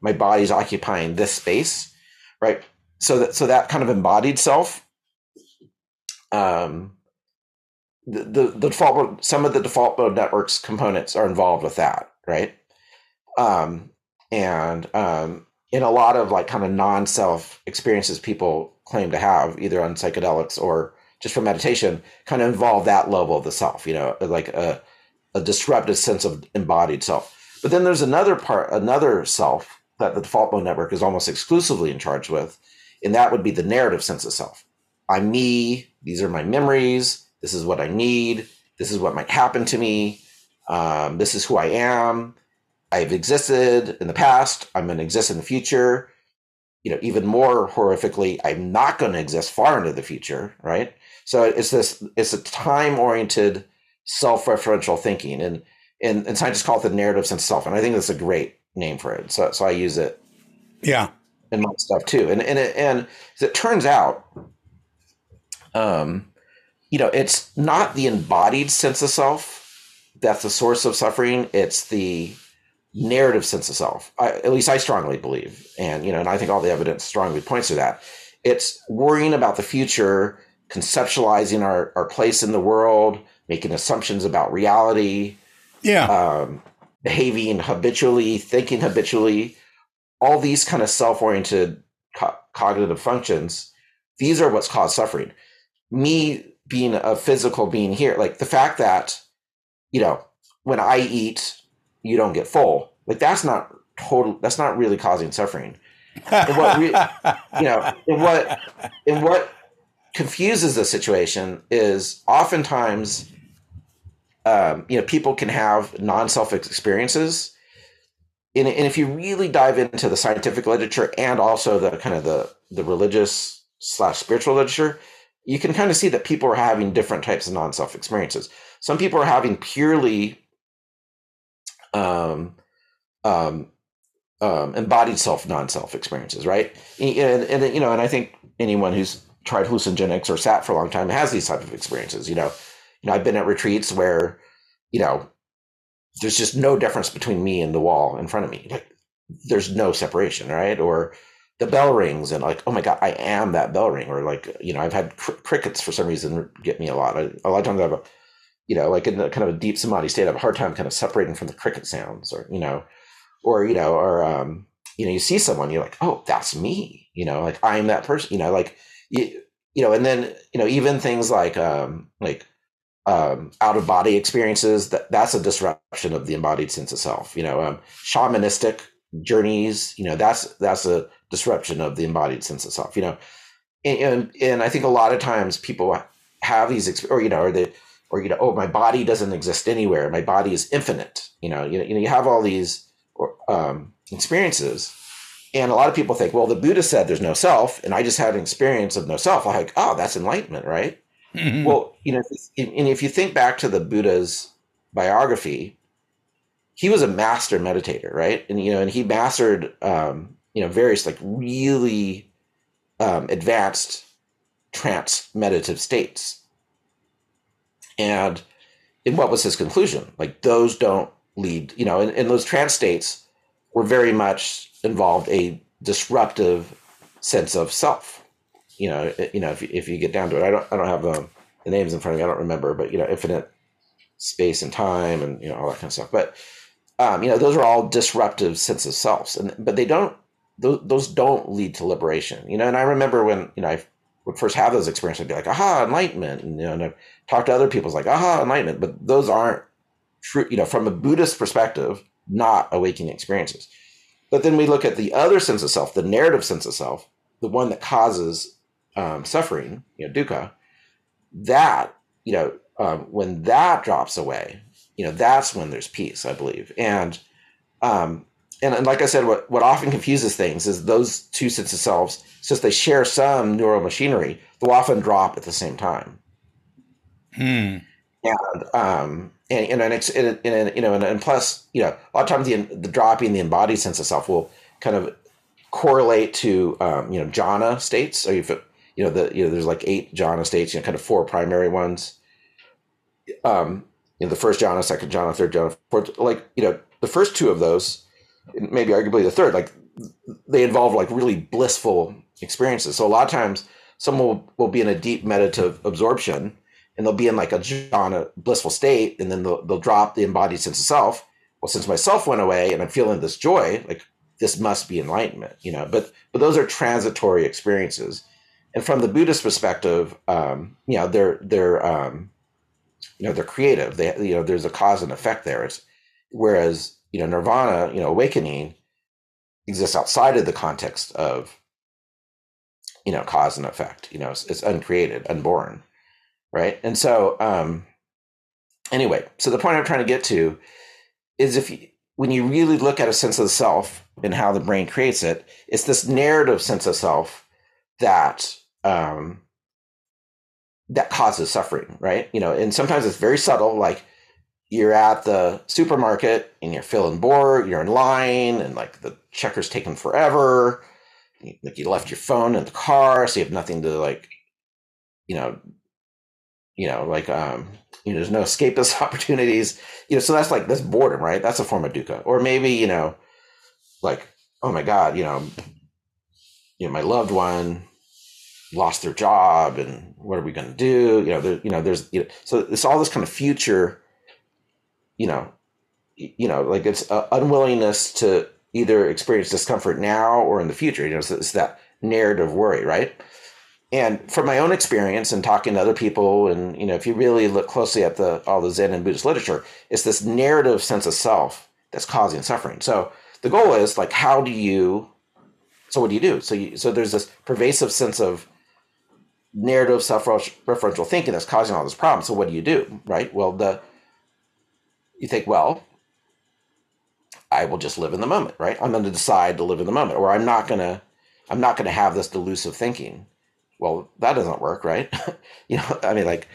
My body's occupying this space, right? So that kind of embodied self, the default, some of the default mode network's components are involved with that, right? And in a lot of like kind of non-self experiences people claim to have, either on psychedelics or just from meditation, kind of involve that level of the self, like a disruptive sense of embodied self. But then there's another part, another self that the default mode network is almost exclusively in charge with, and that would be the narrative sense of self. I'm me, these are my memories, this is what I need, this is what might happen to me, this is who I am, I've existed in the past, I'm going to exist in the future. Even more horrifically, I'm not going to exist far into the future, right? So it's a time-oriented self-referential thinking, and scientists call it the narrative sense of self, and I think that's a great name for it. So I use it, in my stuff too. And as it turns out, it's not the embodied sense of self that's the source of suffering; it's the narrative sense of self, at least I strongly believe. And I think all the evidence strongly points to that. It's worrying about the future, conceptualizing our place in the world, making assumptions about reality, behaving habitually, thinking habitually, all these kind of self-oriented cognitive functions. These are what's caused suffering. Me being a physical being here, like the fact that, when I eat, you don't get full. Like that's not really causing suffering. And what confuses the situation is oftentimes, people can have non-self experiences. And if you really dive into the scientific literature and also the kind of the religious / spiritual literature, you can kind of see that people are having different types of non-self experiences. Some people are having purely embodied self, non-self experiences, right? And I think anyone who's tried hallucinogenics or sat for a long time has these type of experiences. I've been at retreats where, there's just no difference between me and the wall in front of me. Like there's no separation, right? Or the bell rings and like, oh my God, I am that bell ring. Or like, I've had crickets for some reason get me a lot. A lot of times I have you know, like in the kind of a deep samadhi state, I have a hard time kind of separating from the cricket sounds, or you see someone, you're like, oh, that's me, you know, like I'm that person, you know, like, you know, and then, you know, even things like out of body experiences, that's a disruption of the embodied sense of self, you know, shamanistic journeys, you know, that's a disruption of the embodied sense of self, you know, and I think a lot of times people have these, or oh, my body doesn't exist anywhere. My body is infinite. You know, you have all these experiences, and a lot of people think, well, the Buddha said there's no self, and I just had an experience of no self. I'm like, oh, that's enlightenment, right? Mm-hmm. Well, you know, and if you think back to the Buddha's biography, he was a master meditator, right? And, you know, and he mastered, various like really advanced trance meditative states. And what was his conclusion? Like, those don't lead, you know, and those trance states were very much involved a disruptive sense of self. You know, if you get down to it, I don't have the names in front of me. I don't remember, but you know, infinite space and time, and you know, all that kind of stuff. But you know, those are all disruptive sense of selves, but they don't; those don't lead to liberation. You know, and I remember when you know I would first have those experiences, I'd be like, "Aha, enlightenment!" And you know, and I've talked to other people, it's like, "Aha, enlightenment!" But those aren't true. You know, from a Buddhist perspective, not awakening experiences. But then we look at the other sense of self, the narrative sense of self, the one that causes suffering, you know, dukkha, that, you know, when that drops away, you know, that's when there's peace, I believe. And like I said, what often confuses things is those two sense of selves, since they share some neural machinery, they'll often drop at the same time. Hmm. And plus, you know, a lot of times the dropping the embodied sense of self will kind of correlate to, you know, jhana states. So if you know, there's like 8 jhana states, you know, kind of 4 primary ones. You know, the first jhana, second jhana, third jhana, fourth, like, you know, the first 2 of those, maybe arguably the third, like they involve like really blissful experiences. So a lot of times someone will be in a deep meditative absorption and they'll be in like a jhana blissful state. And then they'll drop the embodied sense of self. Well, since my self went away and I'm feeling this joy, like this must be enlightenment, you know, but those are transitory experiences. And from the Buddhist perspective, you know, they're creative. They, you know, there's a cause and effect there. Whereas, you know, nirvana, you know, awakening exists outside of the context of, you know, cause and effect. You know, it's uncreated, unborn, right? And so, anyway, so the point I'm trying to get to is when you really look at a sense of self and how the brain creates it, it's this narrative sense of self that that causes suffering, right? You know, and sometimes it's very subtle, like you're at the supermarket and you're feeling bored, you're in line, and like the checker's taking forever, like you left your phone in the car, so you have nothing to like, you know, there's no escapist opportunities, you know, so that's like, that's boredom, right? That's a form of dukkha. Or maybe, you know, like, oh my God, you know, my loved one lost their job, and what are we going to do? You know, so it's all this kind of future, you know, like it's unwillingness to either experience discomfort now or in the future. You know, so it's that narrative worry, right? And from my own experience and talking to other people, and you know, if you really look closely at all the Zen and Buddhist literature, it's this narrative sense of self that's causing suffering. So the goal is like, so what do you do? So there's this pervasive sense of narrative self-referential thinking that's causing all this problem. So what do you do, right? Well, you think, well, I will just live in the moment, right? I'm going to decide to live in the moment, or I'm not going to have this delusive thinking. Well, that doesn't work, right? You know, I mean, like,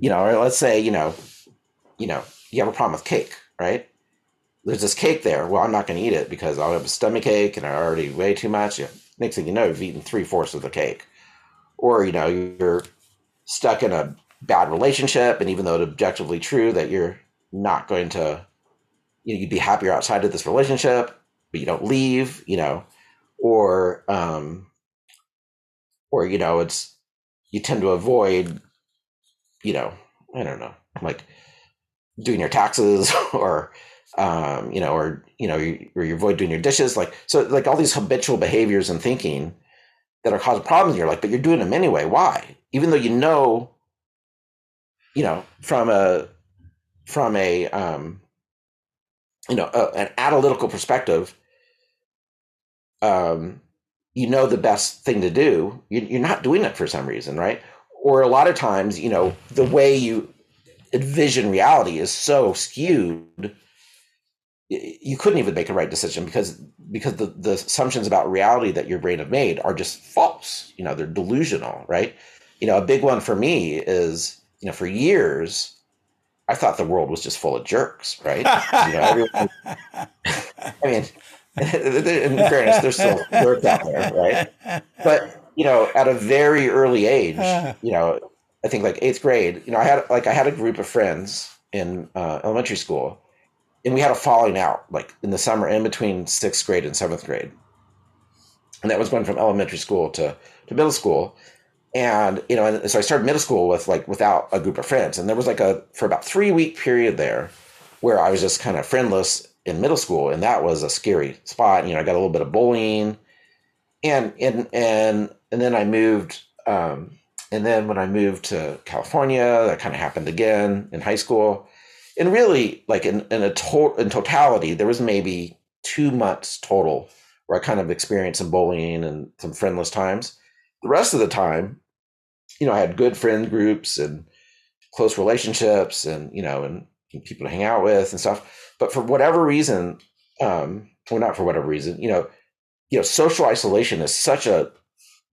you know, or let's say, you know, you have a problem with cake, right? There's this cake there. Well, I'm not going to eat it because I'll have a stomach ache and I already weigh too much. Yeah. Next thing you know, you've eaten 3/4 of the cake. Or, you know, you're stuck in a bad relationship. And even though it's objectively true that you're not going to, you know, you'd be happier outside of this relationship, but you don't leave, you know, or, you know, you tend to avoid, you know, I don't know. like doing your taxes or you avoid doing your dishes. So all these habitual behaviors and thinking that are causing problems in your life, but you're doing them anyway. Why? Even though from an analytical perspective, the best thing to do, you're not doing it for some reason, right? Or a lot of times, the way you envision reality is so skewed, you couldn't even make a right decision because the assumptions about reality that your brain have made are just false. They're delusional, right? A big one for me is, for years, I thought the world was just full of jerks, right? Everyone, in fairness, there's still jerks out there, right? But, at a very early age, I think like eighth grade, I had a group of friends in elementary school, and we had a falling out like in the summer in between sixth grade and seventh grade. And that was going from elementary school to middle school. And, so I started middle school without a group of friends. And there was for about 3-week period there where I was just kind of friendless in middle school. And that was a scary spot. I got a little bit of bullying and then I moved, and then when I moved to California, that kind of happened again in high school. And really, in totality, there was maybe 2 months total where I kind of experienced some bullying and some friendless times. The rest of the time, I had good friend groups and close relationships and people to hang out with and stuff. But for whatever reason, not for whatever reason, social isolation is such a,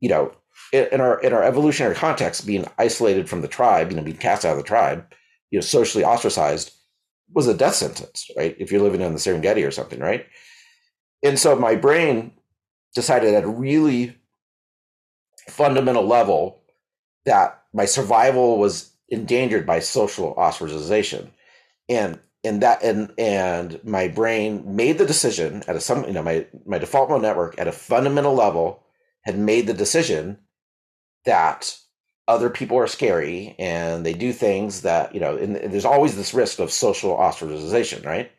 in our evolutionary context, being isolated from the tribe, being cast out of the tribe, socially ostracized was a death sentence, right? If you're living in the Serengeti or something, right? And so my brain decided at a really fundamental level that my survival was endangered by social ostracization. And my brain made the decision at my default mode network at a fundamental level had made the decision that other people are scary and they do things that, and there's always this risk of social ostracization, right?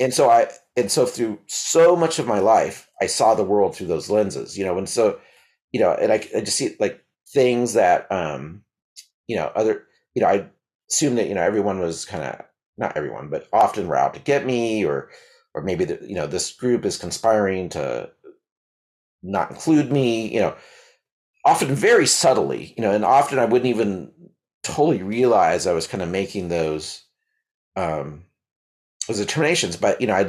And so through so much of my life, I saw the world through those lenses, and I just see things that, I assumed that, everyone was kind of, not everyone, but often were out to get me or maybe, this group is conspiring to not include me, often very subtly, and often I wouldn't even totally realize I was kind of making those determinations, but, I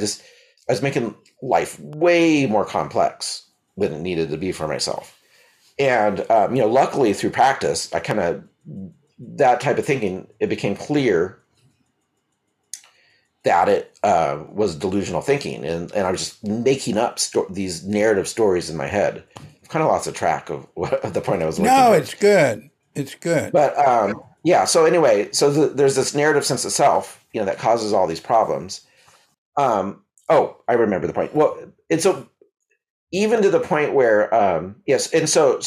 was making life way more complex than it needed to be for myself. And, luckily through practice, that type of thinking, it became clear that it was delusional thinking. And I was just making up these narrative stories in my head. I've kind of lost the track of the point I was making. No, it's good. It's good. But so anyway, there's this narrative sense of self, that causes all these problems. I remember the point. Well, and so even to the point where, so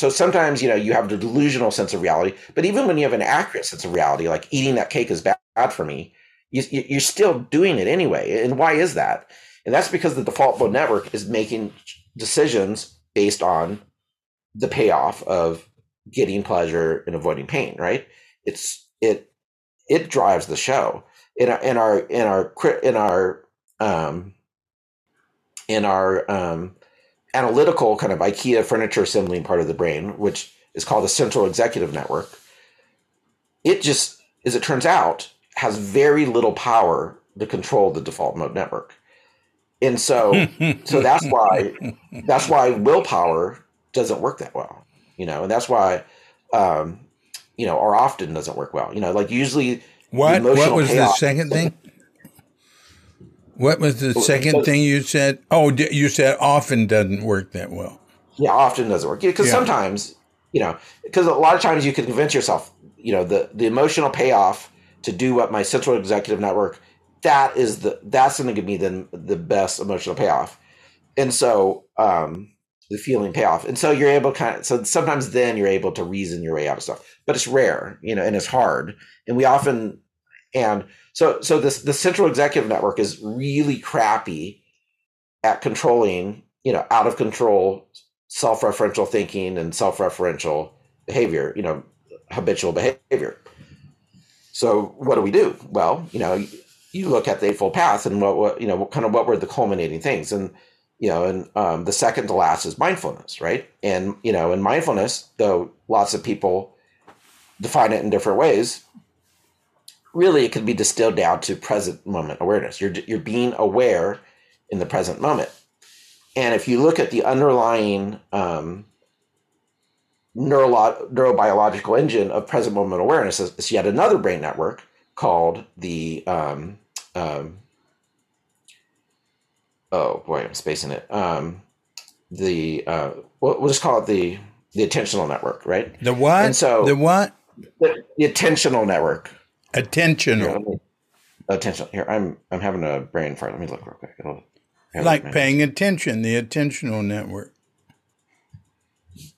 sometimes, you have the delusional sense of reality, but even when you have an accurate sense of reality, like eating that cake is bad for me, you're still doing it anyway. And why is that? And that's because the default mode network is making decisions based on the payoff of getting pleasure and avoiding pain, right? It drives the show in our analytical kind of IKEA furniture assembling part of the brain, which is called the central executive network. It just, as it turns out, has very little power to control the default mode network. And so that's why willpower doesn't work that well, and that's why, or often doesn't work well, usually. What was the second thing? What was the second thing you said? Oh, you said often doesn't work that well. Yeah, often doesn't work. Because sometimes, because a lot of times you can convince yourself, the emotional payoff to do what my central executive network, that's going to give me the best emotional payoff. And so the feeling payoff. And so you're able so sometimes then you're able to reason your way out of stuff. But it's rare, and it's hard. And we often And so this the central executive network is really crappy at controlling, out of control, self-referential thinking and self-referential behavior, habitual behavior. So what do we do? Well, you look at the Eightfold Path and what were the culminating things, and the second to last is mindfulness, right? And in mindfulness, though lots of people define it in different ways, really it can be distilled down to present moment awareness. You're being aware in the present moment, and if you look at the underlying neurobiological engine of present moment awareness, it's yet another brain network called the I'm spacing it. We'll just call it the attentional network, right? The what? And so the what? The attentional network. Attentional. Yeah, attentional. Here, I'm having a brain fart. Let me look real quick. Like paying attention. The attentional network.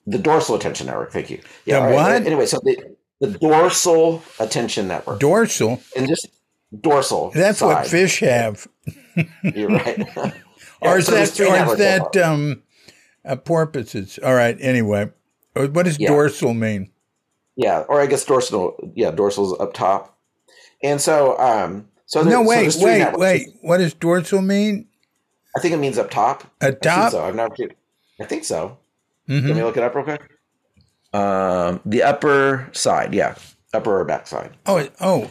The dorsal attention network. Thank you. Yeah. The right, what? Right. Anyway, so the dorsal attention network. Dorsal. And just dorsal. That's side. What fish have. You're right. Yeah, or is that porpoises? All right. Anyway, what does dorsal mean? Yeah, or I guess dorsal. Yeah, dorsal's up top, and wait. What does dorsal mean? I think it means up top. Up top. I think so. Mm-hmm. Let me look it up real quick. The upper side. Yeah, upper or back side. Oh,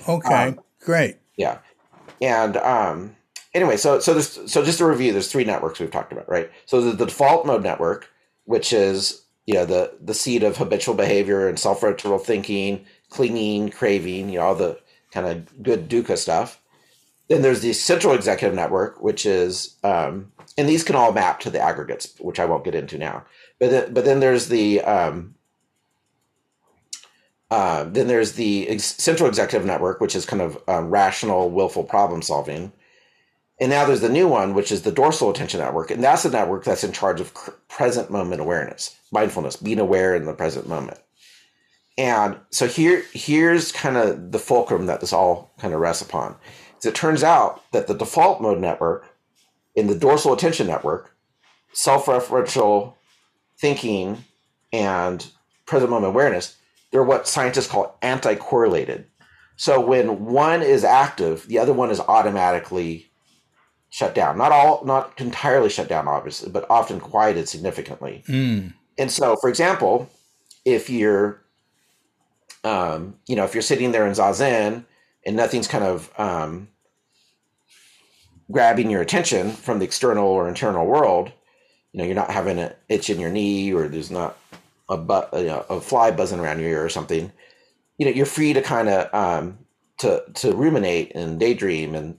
okay, great. Yeah, and anyway, so just to review, there's three networks we've talked about, right? So the default mode network, which is the seed of habitual behavior and self-referential thinking, clinging, craving, all the kind of good dukkha stuff. Then there's the central executive network, which is, and these can all map to the aggregates, which I won't get into now. But then there's the central executive network, which is kind of rational, willful problem solving. And now there's the new one, which is the dorsal attention network. And that's the network that's in charge of present moment awareness, mindfulness, being aware in the present moment. And so here's kind of the fulcrum that this all kind of rests upon. So it turns out that the default mode network in the dorsal attention network, self-referential thinking and present moment awareness, they're what scientists call anti-correlated. So when one is active, the other one is automatically shut down. Not entirely shut down, obviously, but often quieted significantly. Mm. And so, for example, if you're, if you're sitting there in zazen and nothing's kind of grabbing your attention from the external or internal world, you're not having an itch in your knee, or there's not a fly buzzing around your ear or something. You're free to kind of to ruminate and daydream and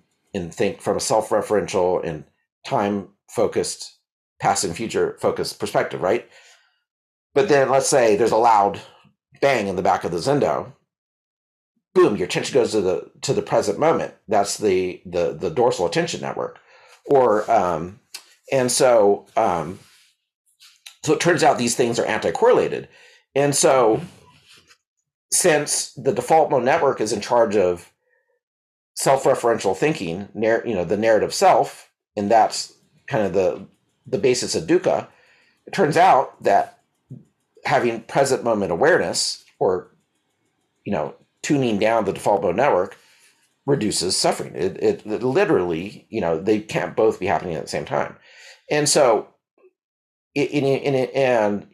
think from a self-referential and time-focused, past and future-focused perspective, right? But then let's say there's a loud bang in the back of the zendo. Boom, your attention goes to the present moment. That's the dorsal attention network. So it turns out these things are anti-correlated. And so since the default mode network is in charge of self-referential thinking, the narrative self, and that's kind of the basis of dukkha, it turns out that having present moment awareness or, tuning down the default mode network reduces suffering. It literally, they can't both be happening at the same time. And so, if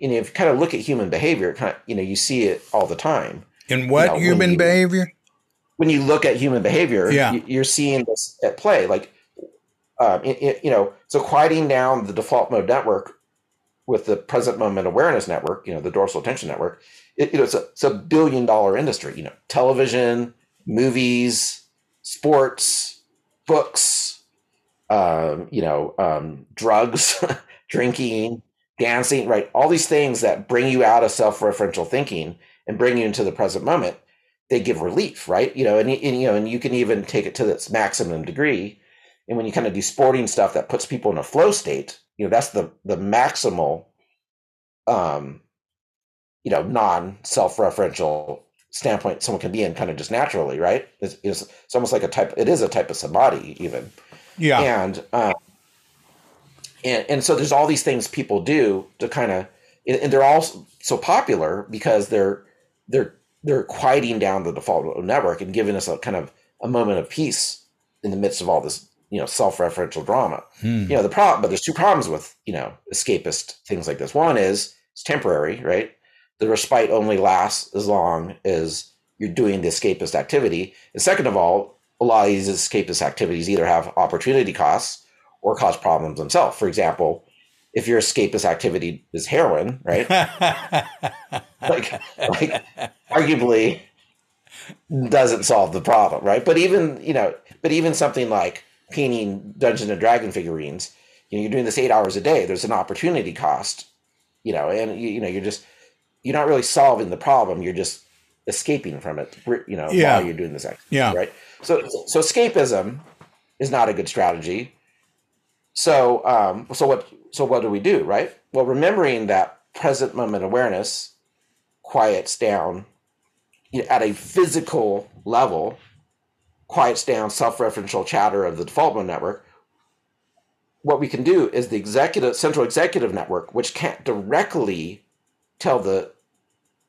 you kind of look at human behavior, you see it all the time. In what human behavior? When you look at human behavior, you're seeing this at play. Like, so quieting down the default mode network with the present moment awareness network, the dorsal attention network, it's a billion-dollar industry. Television, movies, sports, books, drugs, drinking, dancing, right? All these things that bring you out of self-referential thinking and bring you into the present moment. They give relief, right? And you can even take it to its maximum degree. And when you kind of do sporting stuff that puts people in a flow state, that's the maximal, non-self-referential standpoint someone can be in kind of just naturally, right? It's almost like a type of samadhi even. Yeah. And so there's all these things people do to kind of, and they're all so popular because they're quieting down the default mode network and giving us a kind of a moment of peace in the midst of all this, self-referential drama. You know, the problem, but there's two problems with, escapist things like this. One is it's temporary, right? The respite only lasts as long as you're doing the escapist activity. And second of all, a lot of these escapist activities either have opportunity costs or cause problems themselves. For example, if your escapist activity is heroin, right? like arguably doesn't solve the problem, right? But even, even something like painting Dungeons and Dragon figurines, you're doing this 8 hours a day, there's an opportunity cost, and you're not really solving the problem. You're just escaping from it, while you're doing this exercise, right? So escapism is not a good strategy. So what do we do, right? Well, remembering that present moment awareness quiets down, at a physical level, quiets down self-referential chatter of the default mode network. What we can do is the central executive network, which can't directly tell the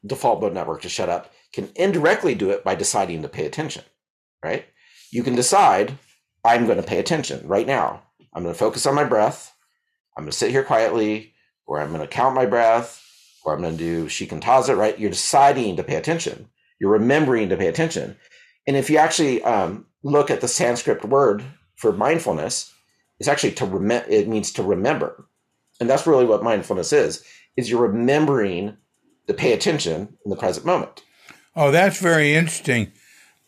default mode network to shut up, can indirectly do it by deciding to pay attention, right? You can decide, I'm going to pay attention right now. I'm going to focus on my breath. I'm going to sit here quietly, or I'm going to count my breath, or I'm going to do shikantaza, right? You're deciding to pay attention. You're remembering to pay attention. And if you actually look at the Sanskrit word for mindfulness, it's actually to remember. It means to remember. And that's really what mindfulness is you're remembering to pay attention in the present moment. Oh, that's very interesting.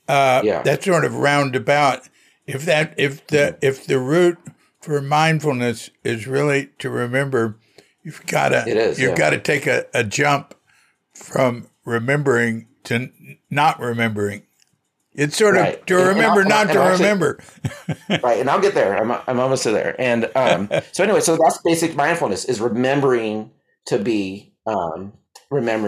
That's sort of roundabout. If the root for mindfulness is really to remember, you've got to take a jump from remembering to not remembering. It's sort of to remember not to remember. Right, and I'll get there. I'm almost there. And so that's basic mindfulness, is remembering to be mindful.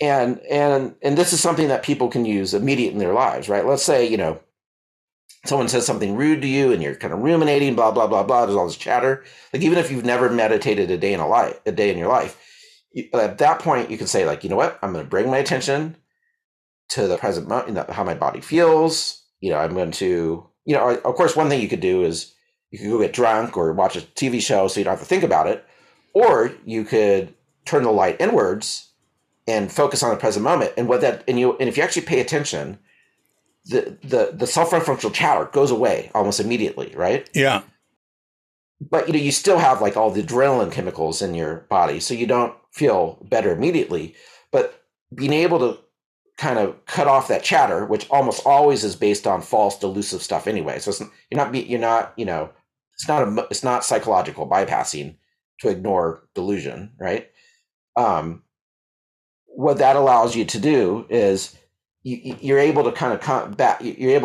And this is something that people can use immediate in their lives, right? Let's say, someone says something rude to you and you're kind of ruminating, blah, blah, blah, blah. There's all this chatter. Like, even if you've never meditated a day in your life, at that point you can say, like, you know what? I'm going to bring my attention to the present moment, how my body feels. I'm going to, of course, one thing you could do is you could go get drunk or watch a TV show so you don't have to think about it. Or you could turn the light inwards and focus on the present moment. And if you actually pay attention, the self-referential chatter goes away almost immediately, right? Yeah. But, you still have like all the adrenaline chemicals in your body, so you don't feel better immediately. But being able to kind of cut off that chatter, which almost always is based on false, delusive stuff anyway. So it's not psychological bypassing to ignore delusion, right? What that allows you to do is you're able to kind of calm down. You're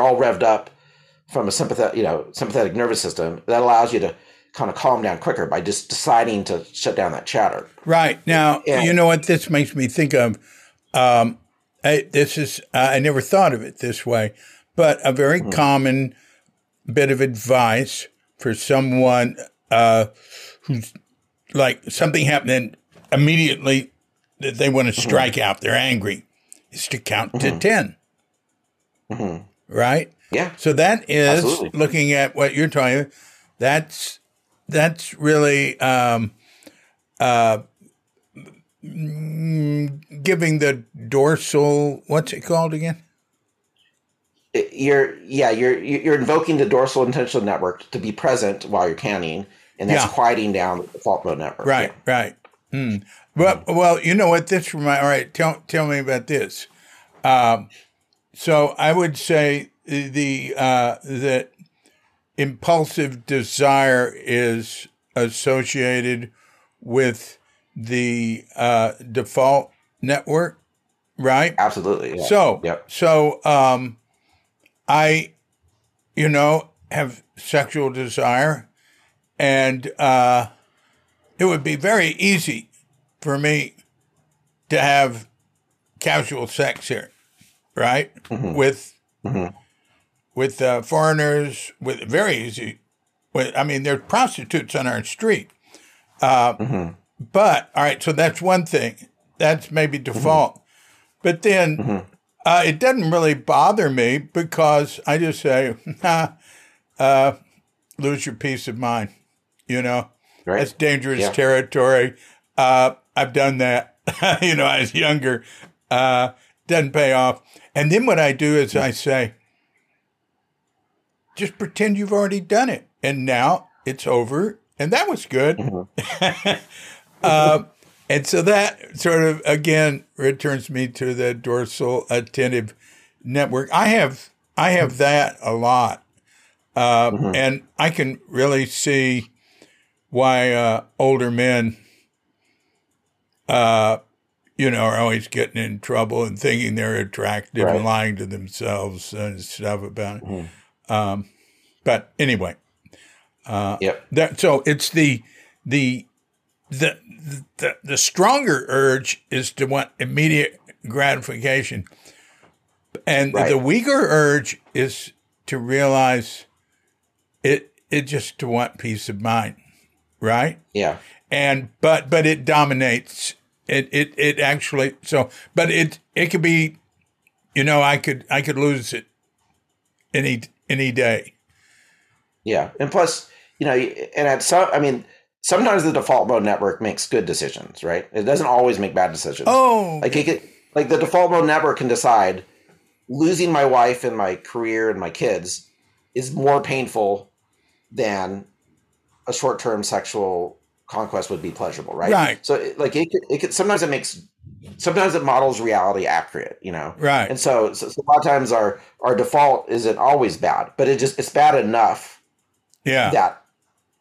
all revved up from a sympathetic nervous system. That allows you to kind of calm down quicker by just deciding to shut down that chatter. Right. Now, you know what this makes me think of? I never thought of it this way, but a very common bit of advice for someone who's like something happened immediately that they want to strike out, they're angry, is to count to 10. Right? Yeah. So that is absolutely. Looking at what you're talking about, that's really giving the dorsal, what's it called again? You're invoking the dorsal attention network to be present while you're counting, and that's quieting down the default mode network. Right. Mm. Well, you know what this reminds me. All right, tell me about this. So I would say that impulsive desire is associated with the default network, right? Absolutely. Yeah. So I, have sexual desire, and it would be very easy for me to have casual sex here, right? Mm-hmm. With foreigners, with very easy. I mean, there's prostitutes on our street. But, all right, so that's one thing. That's maybe default. But then it doesn't really bother me because I just say, lose your peace of mind. You know, right. That's dangerous territory. I've done that, you know, I was younger. Doesn't pay off. And then what I do is I say, just pretend you've already done it. And now it's over. And that was good. And so that sort of, again, returns me to the dorsal attentive network. I have that a lot. And I can really see why older men, you know, are always getting in trouble and thinking they're attractive and lying to themselves and stuff about it. But anyway, so it's the stronger urge is to want immediate gratification, and the weaker urge is to realize it just to want peace of mind, right? Yeah. And but it dominates. It actually so. But it could be, you know, I could lose it any day. Yeah, and plus, you know, and at some, I mean, sometimes the default mode network makes good decisions, right? It doesn't always make bad decisions. Oh, like the default mode network can decide losing my wife and my career and my kids is more painful than a short-term sexual conquest would be pleasurable, right? Right. So, it could sometimes it models reality after it, you know. Right. And so a lot of times our default isn't always bad, but it's bad enough. Yeah, that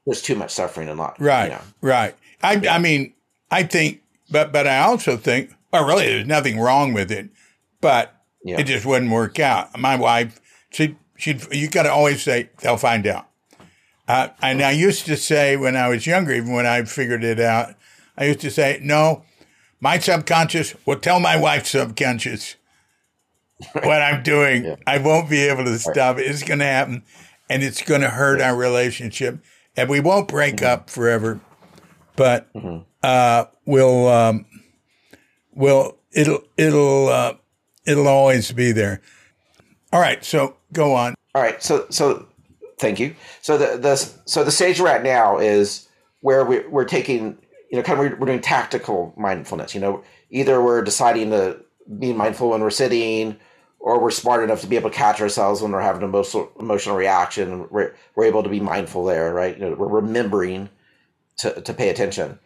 there's too much suffering in life. Right, you know? Right. I mean, I think, but I also think, well, really, there's nothing wrong with it, but it just wouldn't work out. My wife, you got to always say, they'll find out. And I used to say when I was younger, even when I figured it out, I used to say, no, my subconscious will tell my wife's subconscious what I'm doing. Yeah. I won't be able to stop it. It's going to happen. And it's going to hurt our relationship, and we won't break up forever, but it'll always be there. All right, so go on. All right, so thank you. So the stage we're at now is where we're taking, you know, kind of we're doing tactical mindfulness. You know, either we're deciding to be mindful when we're sitting, or we're smart enough to be able to catch ourselves when we're having an emotional reaction. We're able to be mindful there, right? You know, we're remembering to pay attention.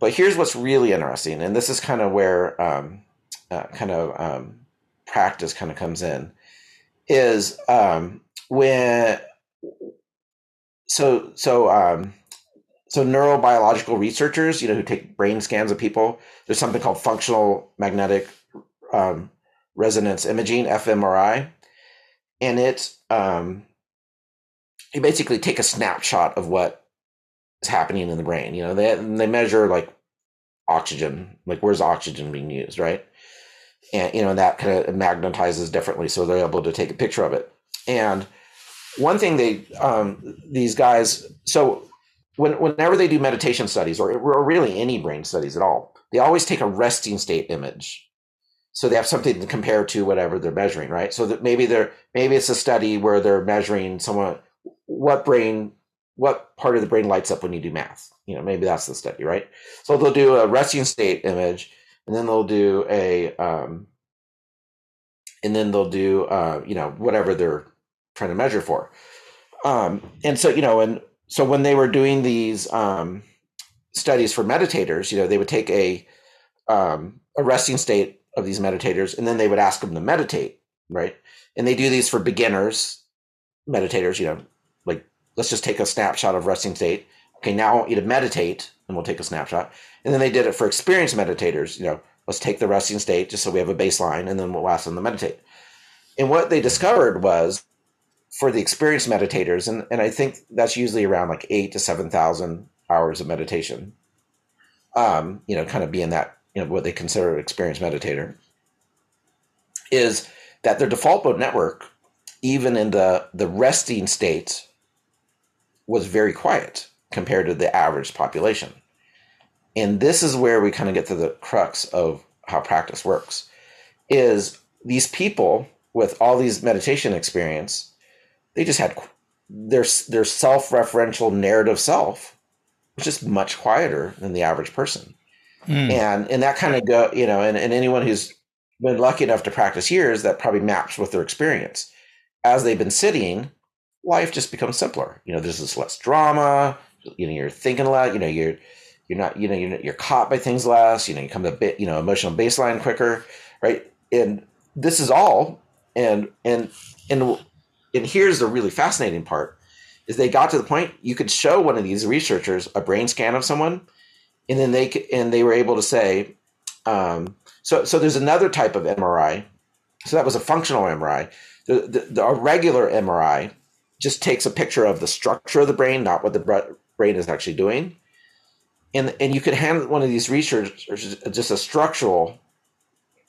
But here's what's really interesting, and this is kind of where practice kind of comes in, is when neurobiological researchers, you know, who take brain scans of people, there's something called functional magnetic resonance imaging, fMRI, and you basically take a snapshot of what is happening in the brain. You know, they measure like oxygen, like where's oxygen being used, right? And you know, that kind of magnetizes differently, so they're able to take a picture of it. And one thing they these guys, so whenever they do meditation studies or really any brain studies at all, they always take a resting state image. So they have something to compare to whatever they're measuring, right? So that maybe it's a study where they're measuring someone what part of the brain lights up when you do math. You know, maybe that's the study, right? So they'll do a resting state image, and then they'll do you know, whatever they're trying to measure for. And so, you know, and so when they were doing these studies for meditators, you know, they would take a resting state of these meditators, and then they would ask them to meditate, right? And they do these for beginners, meditators, you know, like, let's just take a snapshot of resting state. Okay, now I want you to meditate, and we'll take a snapshot. And then they did it for experienced meditators, you know, let's take the resting state just so we have a baseline, and then we'll ask them to meditate. And what they discovered was, for the experienced meditators, and I think that's usually around like 8,000 to 7,000 hours of meditation, you know, kind of be in that what they consider an experienced meditator, is that their default mode network, even in the resting state, was very quiet compared to the average population. And this is where we kind of get to the crux of how practice works, is these people with all these meditation experience, they just had their self-referential narrative self was just much quieter than the average person. Mm. And that kind of go, and anyone who's been lucky enough to practice years, that probably maps with their experience. As they've been sitting, life just becomes simpler. There's just less drama, you're thinking a lot, you're not, you're caught by things less, you come to a bit, emotional baseline quicker, right? And this is all, and here's the really fascinating part, is they got to the point, you could show one of these researchers a brain scan of someone, and then they were able to say, so there's another type of MRI. So that was a functional MRI. A regular MRI just takes a picture of the structure of the brain, not what the brain is actually doing. And you could hand one of these researchers just a structural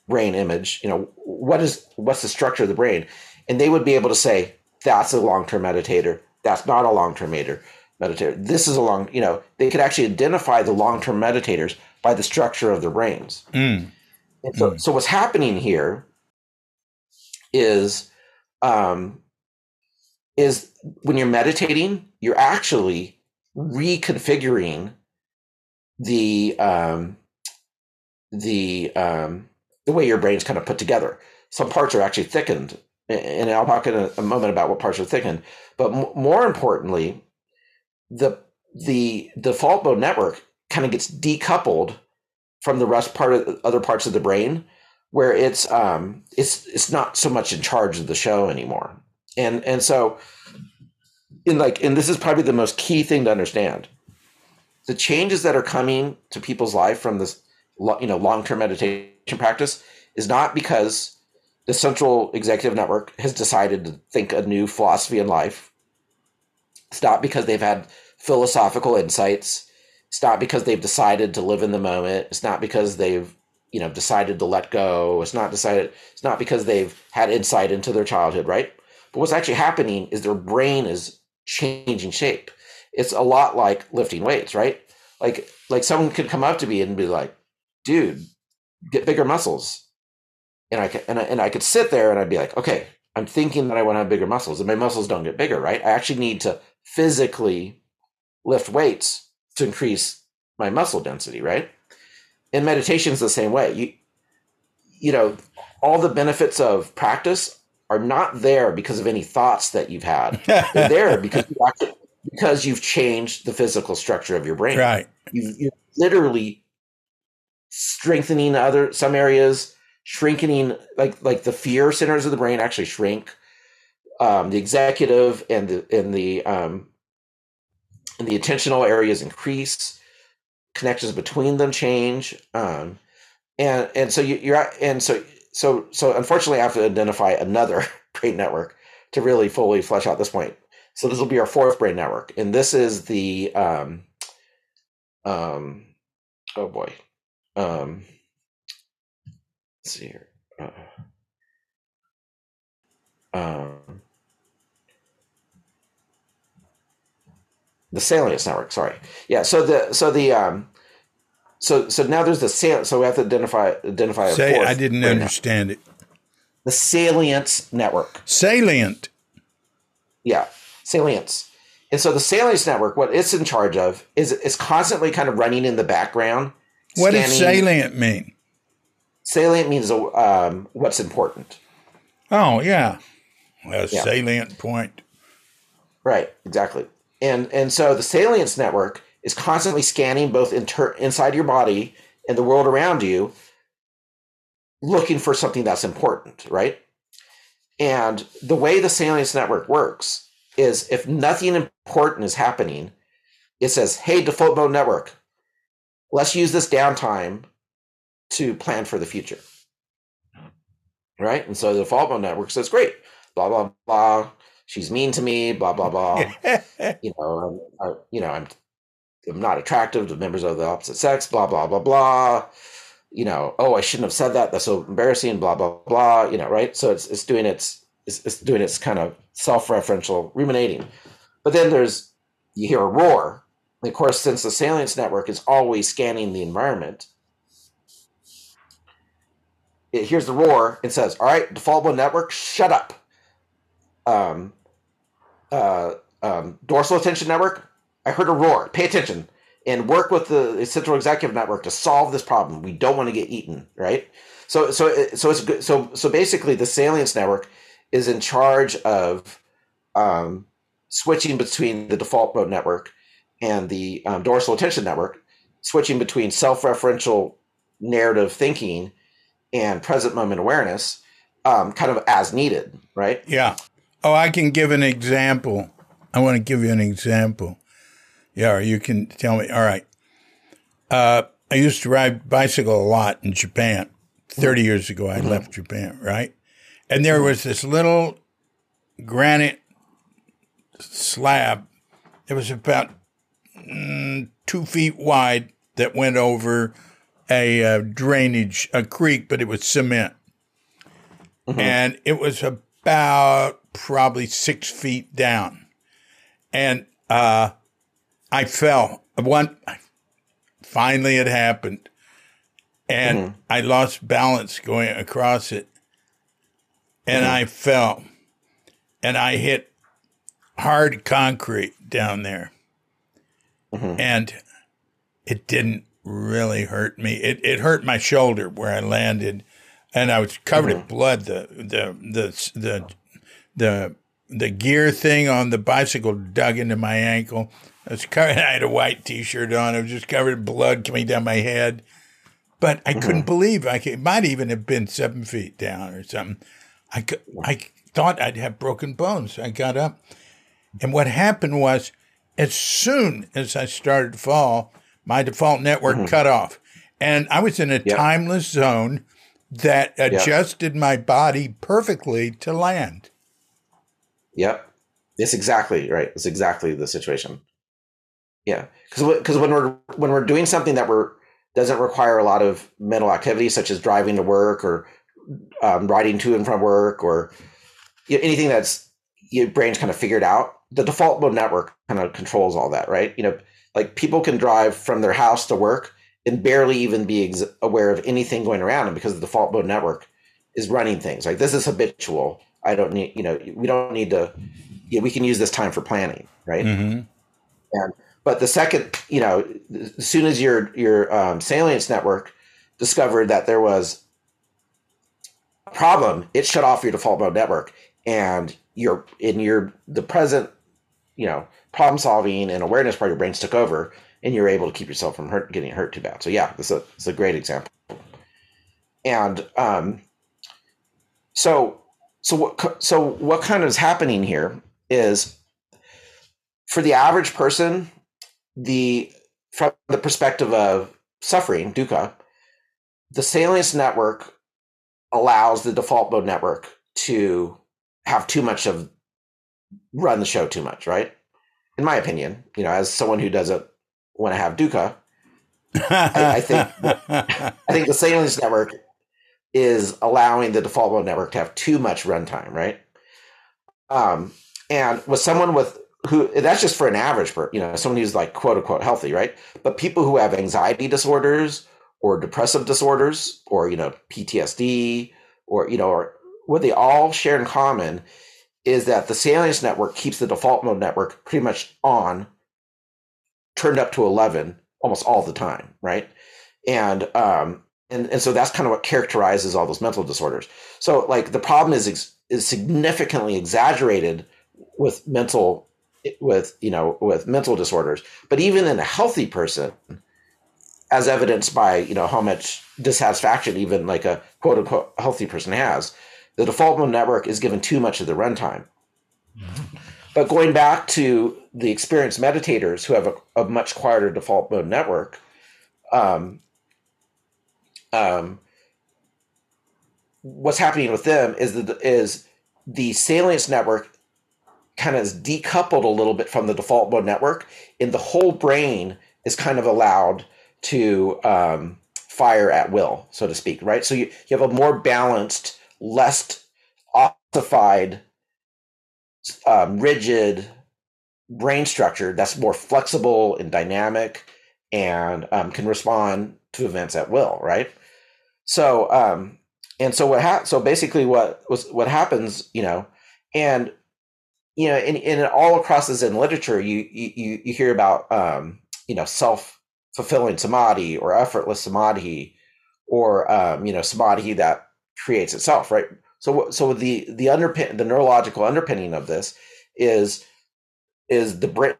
brain image, what's the structure of the brain? And they would be able to say, that's a long-term meditator. That's not a long-term meditator. This is a long, they could actually identify the long-term meditators by the structure of their brains. Mm. And so what's happening here is when you're meditating, you're actually reconfiguring the way your brain's kind of put together. Some parts are actually thickened, and I'll talk in a moment about what parts are thickened. But more importantly, the default mode network kind of gets decoupled from the rest other parts of the brain, where it's not so much in charge of the show anymore. And so and this is probably the most key thing to understand. The changes that are coming to people's life from this long-term meditation practice is not because the central executive network has decided to think a new philosophy in life. It's not because they've had philosophical insights. It's not because they've decided to live in the moment. It's not because they've decided to let go. It's not because they've had insight into their childhood, right? But what's actually happening is their brain is changing shape. It's a lot like lifting weights, right? Like someone could come up to me and be like, dude, get bigger muscles. And I could sit there and I'd be like, okay, I'm thinking that I want to have bigger muscles, and my muscles don't get bigger, right? I actually need to physically lift weights to increase my muscle density, right? And meditation is the same way. All the benefits of practice are not there because of any thoughts that you've had. They're there because you've changed the physical structure of your brain. Right. You're literally strengthening some areas, shrinking, like the fear centers of the brain actually shrink. The executive and the attentional areas increase. Connections between them change, and so unfortunately I have to identify another brain network to really fully flesh out this point. So this will be our fourth brain network, and this is the let's see here, the salience network. Sorry. Yeah. So now there's the salience. So we have to identify. Say, I didn't understand it. The salience network. Salient. Yeah. Salience. And so the salience network, what it's in charge of is constantly kind of running in the background. What does salient mean? Salient means, what's important. Oh yeah. Salient point. Right. Exactly. And so the salience network is constantly scanning both inside your body and the world around you, looking for something that's important, right? And the way the salience network works is if nothing important is happening, it says, hey, default mode network, let's use this downtime to plan for the future, right? And so the default mode network says, great, blah, blah, blah. She's mean to me, blah, blah, blah. I'm not attractive to members of the opposite sex, blah, blah, blah, blah. you know, oh, I shouldn't have said that. That's so embarrassing, blah, blah, blah, you know, right? So it's doing its kind of self-referential ruminating. But then there's, you hear a roar. And of course, since the salience network is always scanning the environment, it hears the roar and says, all right, default mode network, shut up. Dorsal attention network, I heard a roar, pay attention, and work with the central executive network to solve this problem. We don't want to get eaten, right? So basically, the salience network is in charge of switching between the default mode network and the dorsal attention network, switching between self-referential narrative thinking and present moment awareness, kind of as needed, right? Yeah. Oh, I can give an example. I want to give you an example. Yeah, or you can tell me. All right. I used to ride bicycle a lot in Japan. 30 years ago, I left Japan, right? And there was this little granite slab. It was about 2 feet wide that went over a drainage, a creek, but it was cement. Mm-hmm. And it was about probably 6 feet down. And I fell. Finally, it happened. And I lost balance going across it. And I fell. And I hit hard concrete down there. Mm-hmm. And it didn't really hurt me. It hurt my shoulder where I landed. And I was covered in blood. The gear thing on the bicycle dug into my ankle. I had a white T-shirt on. I was just covered in blood coming down my head. But I couldn't believe it might even have been 7 feet down or something. I thought I'd have broken bones. I got up. And what happened was, as soon as I started to fall, my default network cut off. And I was in a timeless zone that adjusted my body perfectly to land. Yep. That's exactly right. That's exactly the situation. Yeah. Because when we're doing something that doesn't require a lot of mental activity, such as driving to work or riding to and from work or anything that's your brain's kind of figured out, the default mode network kind of controls all that, right? You know, like people can drive from their house to work and barely even be aware of anything going around them because the default mode network is running things. Like, this is habitual. I don't need, you know, we don't need to, you know, we can use this time for planning, right? Mm-hmm. But the second, you know, as soon as your salience network discovered that there was a problem, it shut off your default mode network, and the present, you know, problem solving and awareness part of your brains took over, and you're able to keep yourself from getting hurt too bad. So yeah, it's a great example. And so what kind of is happening here is, for the average person, from the perspective of suffering, dukkha, the salience network allows the default mode network to have too much of run the show too much, right? In my opinion, you know, as someone who doesn't want to have dukkha, I think the salience network is allowing the default mode network to have too much runtime, right? And with someone that's just for an average person, you know, someone who's like quote unquote healthy, right? But people who have anxiety disorders or depressive disorders or, you know, PTSD or, you know, or what they all share in common is that the salience network keeps the default mode network pretty much on, turned up to 11 almost all the time, right? And so that's kind of what characterizes all those mental disorders. So like the problem is significantly exaggerated with mental disorders. But even in a healthy person, as evidenced by, you know, how much dissatisfaction even like a quote unquote healthy person has, the default mode network is given too much of the runtime. Mm-hmm. But going back to the experienced meditators who have a much quieter default mode network, what's happening with them is the salience network kind of is decoupled a little bit from the default mode network, and the whole brain is kind of allowed to fire at will, so to speak, right? So you have a more balanced, less ossified, rigid brain structure that's more flexible and dynamic and can respond to events at will, right? So basically what happens, and all across the Zen literature, you hear about self-fulfilling samadhi or effortless samadhi, or samadhi that creates itself, right? So the neurological underpinning of this is that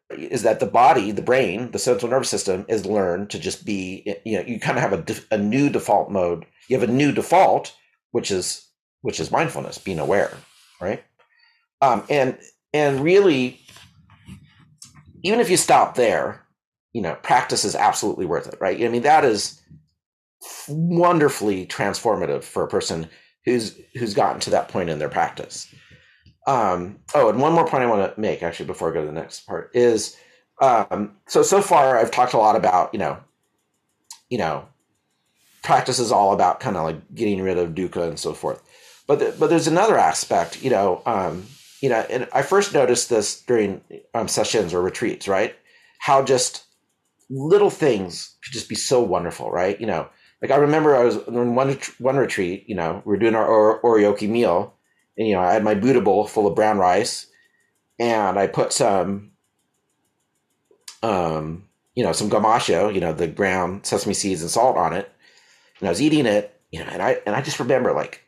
the body, the brain, the central nervous system is learned to just be, you kind of have a new default mode. You have a new default, which is mindfulness, being aware, right? And really, even if you stop there, practice is absolutely worth it, right? I mean, that is wonderfully transformative for a person who's gotten to that point in their practice. And one more point I want to make actually before I go to the next part is, so far I've talked a lot about, practice is all about kind of like getting rid of dukkha and so forth. But there's another aspect, and I first noticed this during sessions or retreats, right? How just little things could just be so wonderful, right? Like I remember I was in one retreat, we were doing our oryoki meal, and, I had my Buddha bowl full of brown rice, and I put some, some gomashio, the ground sesame seeds and salt on it. And I was eating it, and I just remember, like,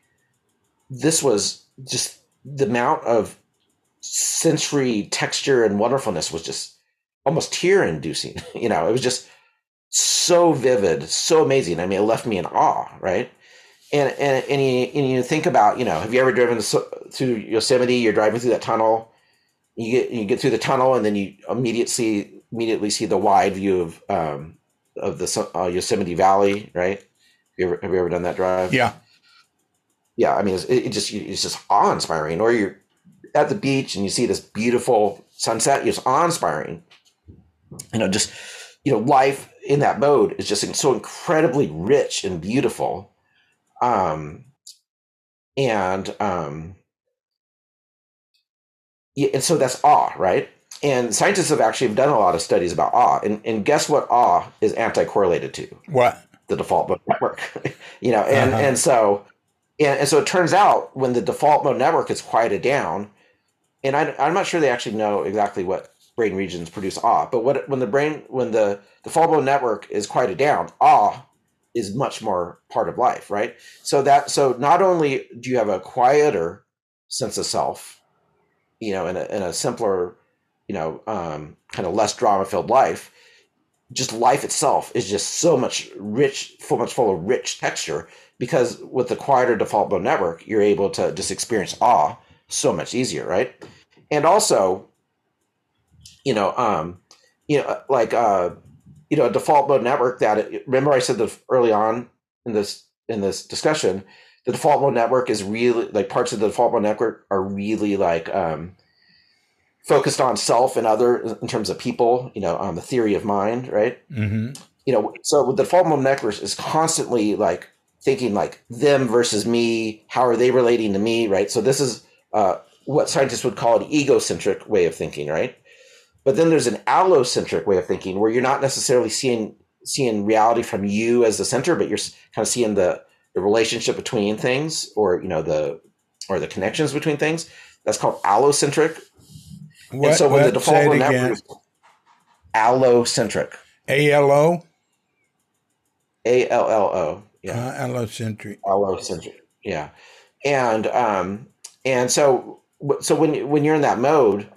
this was just the amount of sensory texture and wonderfulness was just almost tear-inducing. It was just so vivid, so amazing. I mean, it left me in awe, right? And you think about, have you ever driven through Yosemite? You're driving through that tunnel. You get through the tunnel, and then you immediately see the wide view of the Yosemite Valley, right? Have you ever done that drive? Yeah. I mean, it's just awe-inspiring. Or you're at the beach and you see this beautiful sunset. It's awe-inspiring. Life in that mode is just so incredibly rich and beautiful. And so that's awe, right? And scientists have actually done a lot of studies about awe, and guess what awe is anti-correlated to? What? The default mode network, and so it turns out when the default mode network is quieted down, and I'm not sure they actually know exactly what brain regions produce awe, but when the default mode network is quieted down, awe is much more part of life, right? So not only do you have a quieter sense of self, in a simpler, kind of less drama-filled life, just life itself is just so much rich, full of rich texture, because with the quieter default mode network, you're able to just experience awe so much easier, right? And also, a default mode network remember I said that early on in this discussion, the default mode network is really, like, parts of the default mode network are really like focused on self and other in terms of people, on the theory of mind, right? Mm-hmm. So the default mode network is constantly like thinking like them versus me, how are they relating to me, right? So this is what scientists would call an egocentric way of thinking, right? But then there's an allocentric way of thinking where you're not necessarily seeing reality from you as the center, but you're kind of seeing the relationship between things, or the connections between things. That's called allocentric. What, and so when the default mode network is allocentric. A-L-O? A-L-L-O. Yeah. Allocentric. Allocentric. Yeah. And so when you're in that mode,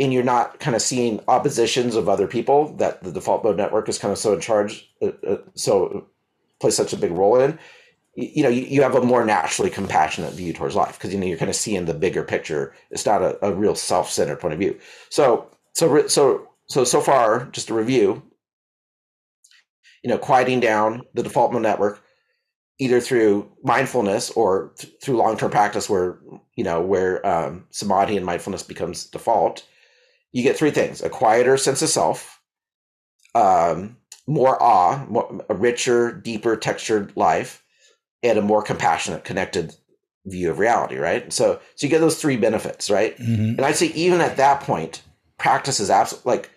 and you're not kind of seeing oppositions of other people that the default mode network is kind of so in charge, so plays such a big role in, you have a more naturally compassionate view towards life, because you're kind of seeing the bigger picture. It's not a real self-centered point of view. So far, just a review. Quieting down the default mode network, either through mindfulness or through long-term practice, where samadhi and mindfulness becomes default. You get three things: a quieter sense of self, more awe, a richer, deeper textured life, and a more compassionate, connected view of reality, right? So you get those three benefits, right? Mm-hmm. And I'd say even at that point, practice is absolutely, like,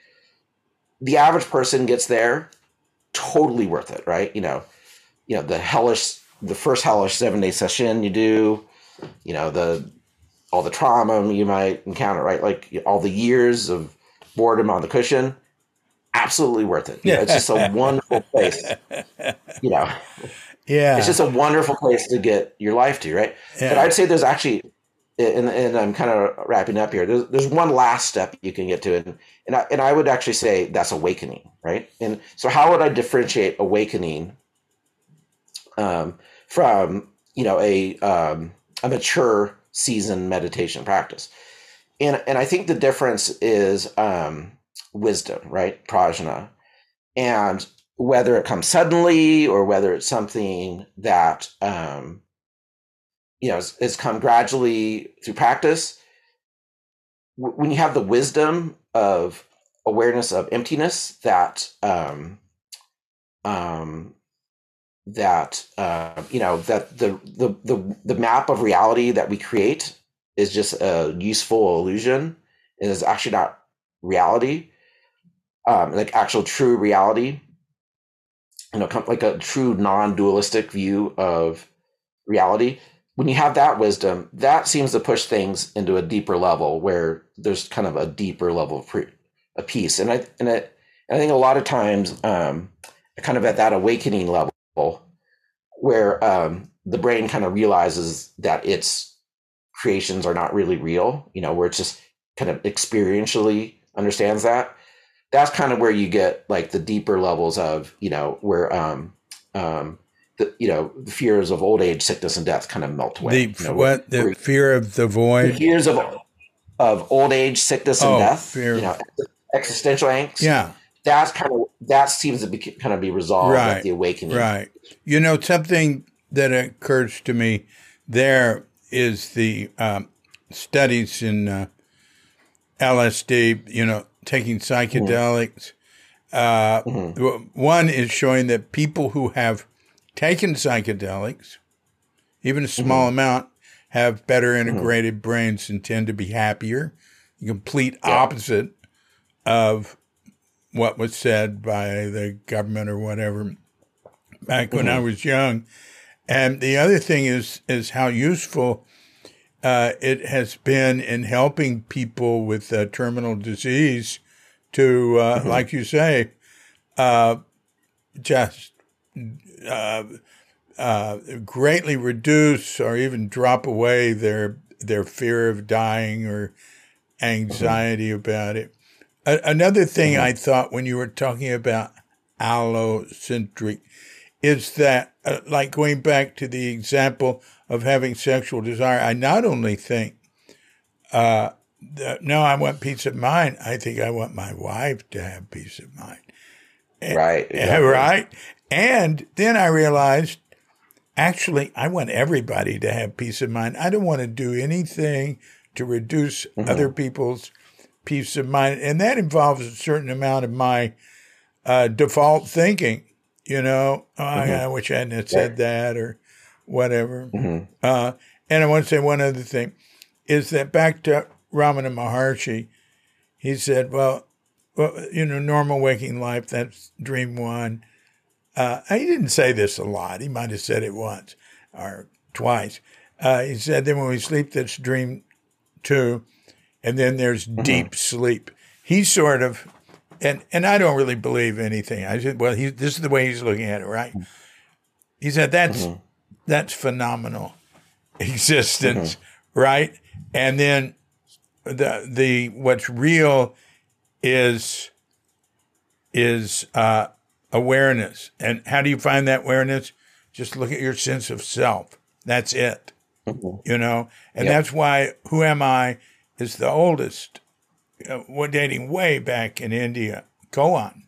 the average person gets there, totally worth it, right? You know, the first hellish 7-day session you do, you know, all the trauma you might encounter, right? Like all the years of boredom on the cushion, absolutely worth it. You know, it's just a wonderful place, you know. Yeah. It's just a wonderful place to get your life to, right? Yeah. But I'd say there's actually, and I'm kind of wrapping up here, there's one last step you can get to, and I would actually say that's awakening, right? And so how would I differentiate awakening from, you know, a mature, seasoned meditation practice? And I think the difference is wisdom, right? Prajna. And whether it comes suddenly or whether it's something that, you know, has come gradually through practice, when you have the wisdom of awareness of emptiness, that the map of reality that we create is just a useful illusion, and is actually not reality, like actual true reality. You know, like a true non-dualistic view of reality. When you have that wisdom, that seems to push things into a deeper level, where there's kind of a deeper level of peace. And I think a lot of times, kind of at that awakening level, where the brain kind of realizes that its creations are not really real. You know, where it just kind of experientially understands that. That's kind of where you get like the deeper levels of, you know, where, the fears of old age, sickness, and death kind of melt away. The fear of the void? The fears of old age, sickness, and death. Fear. You know, existential angst. Yeah. That seems to be kind of be resolved at the awakening. Right. You know, something that occurs to me there is the studies in LSD, you know, taking psychedelics. One is showing that people who have taken psychedelics, even a small amount, have better integrated brains and tend to be happier, the complete opposite of what was said by the government or whatever back when I was young. And the other thing is how useful it has been in helping people with terminal disease to, like you say, just greatly reduce or even drop away their fear of dying or anxiety about it. Another thing I thought when you were talking about allocentric is that, like going back to the example of having sexual desire, I not only think, I want peace of mind. I think I want my wife to have peace of mind. Right. Exactly. Right. And then I realized, actually, I want everybody to have peace of mind. I don't want to do anything to reduce other people's peace of mind. And that involves a certain amount of my default thinking, you know, I wish I hadn't said that or whatever. And I want to say one other thing is that back to Ramana Maharshi, he said, well, you know, normal waking life, that's dream one. He didn't say this a lot. He might have said it once or twice. He said, then when we sleep, that's dream two. And then there's deep sleep. He sort of, and I don't really believe anything. I said, well, this is the way he's looking at it, right? He said, that's phenomenal existence, right? And then the what's real is awareness. And how do you find that awareness? Just look at your sense of self. That's it, you know? And that's why Who Am I is the oldest. We're dating way back in India. Go on.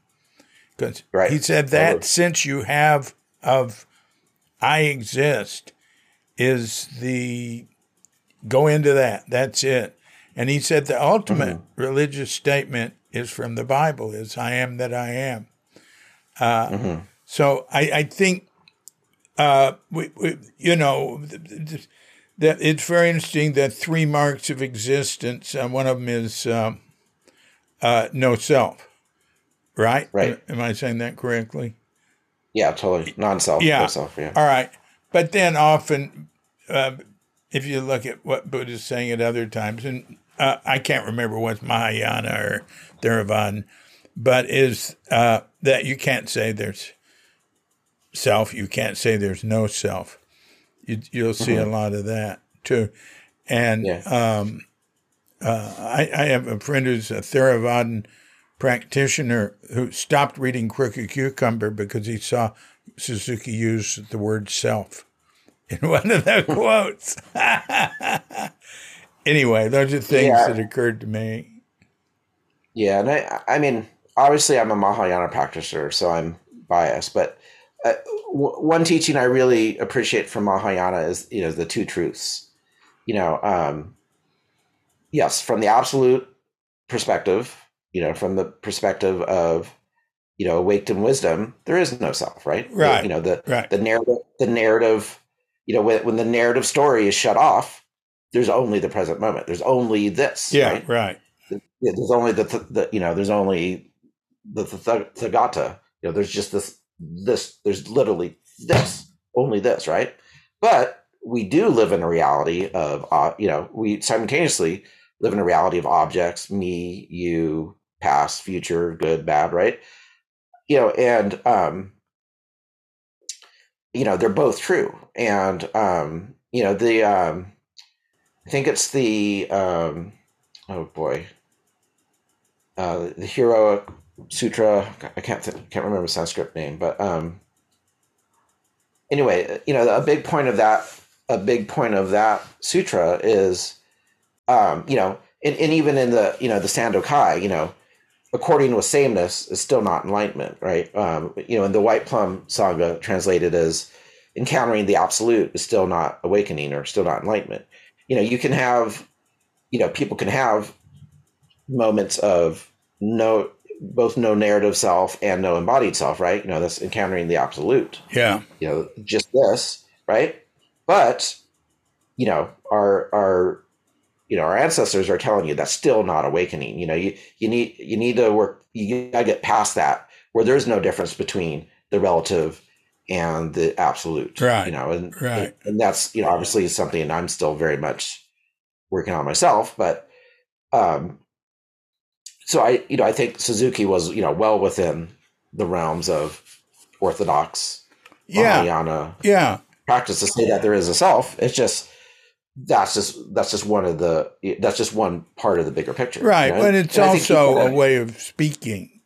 Because he said that sense you have of I exist is the, go into that. That's it. And he said the ultimate religious statement is from the Bible, is I am that I am. So I think, you know, that it's very interesting that three marks of existence, one of them is no self, right? Right. Am I saying that correctly? Yeah, totally. Non-self. Yeah. No-self, yeah. All right. But then often, if you look at what Buddha's saying at other times, and I can't remember what's Mahayana or Theravada, but is that you can't say there's self, you can't say there's no self. You'll see a lot of that too. And I have a friend who's a Theravada practitioner who stopped reading Crooked Cucumber because he saw Suzuki use the word self in one of the quotes. Anyway, those are things that occurred to me. Yeah, and I mean, obviously I'm a Mahayana practitioner, so I'm biased, but one teaching I really appreciate from Mahayana is, you know, the two truths. You know, yes, from the absolute perspective, you know, from the perspective of, you know, awakened wisdom, there is no self, right? Right. You know, the narrative, you know, when the narrative story is shut off, there's only the present moment. There's only this. Yeah, right. There's only the you know, there's only the Thagata. You know, there's just this, there's literally this, only this, right? But we do live in a reality of, you know, we simultaneously live in a reality of objects, me, you, past, future, good, bad, right? You know, and, you know, they're both true. And, you know, the, I think it's the, the heroic Sutra, I can't remember the Sanskrit name, but anyway, you know, a big point of that sutra is, you know, and even in the, you know, the Sandokai, you know, according with sameness is still not enlightenment, right? You know, in the White Plum Sangha, translated as encountering the absolute is still not awakening or still not enlightenment. You know, you can have, you know, people can have moments of no, both no narrative self and no embodied self, right? You know, that's encountering the absolute. Yeah. You know, just this, right? But, you know, our ancestors are telling you that's still not awakening. You know, you need to work, you gotta get past that where there's no difference between the relative and the absolute. Right. You know, and that's, you know, obviously something I'm still very much working on myself, but, so I think Suzuki was, you know, well within the realms of orthodox Mahayana practice to say that there is a self. It's just that's just one part of the bigger picture, right? You know? But it's also a way of speaking.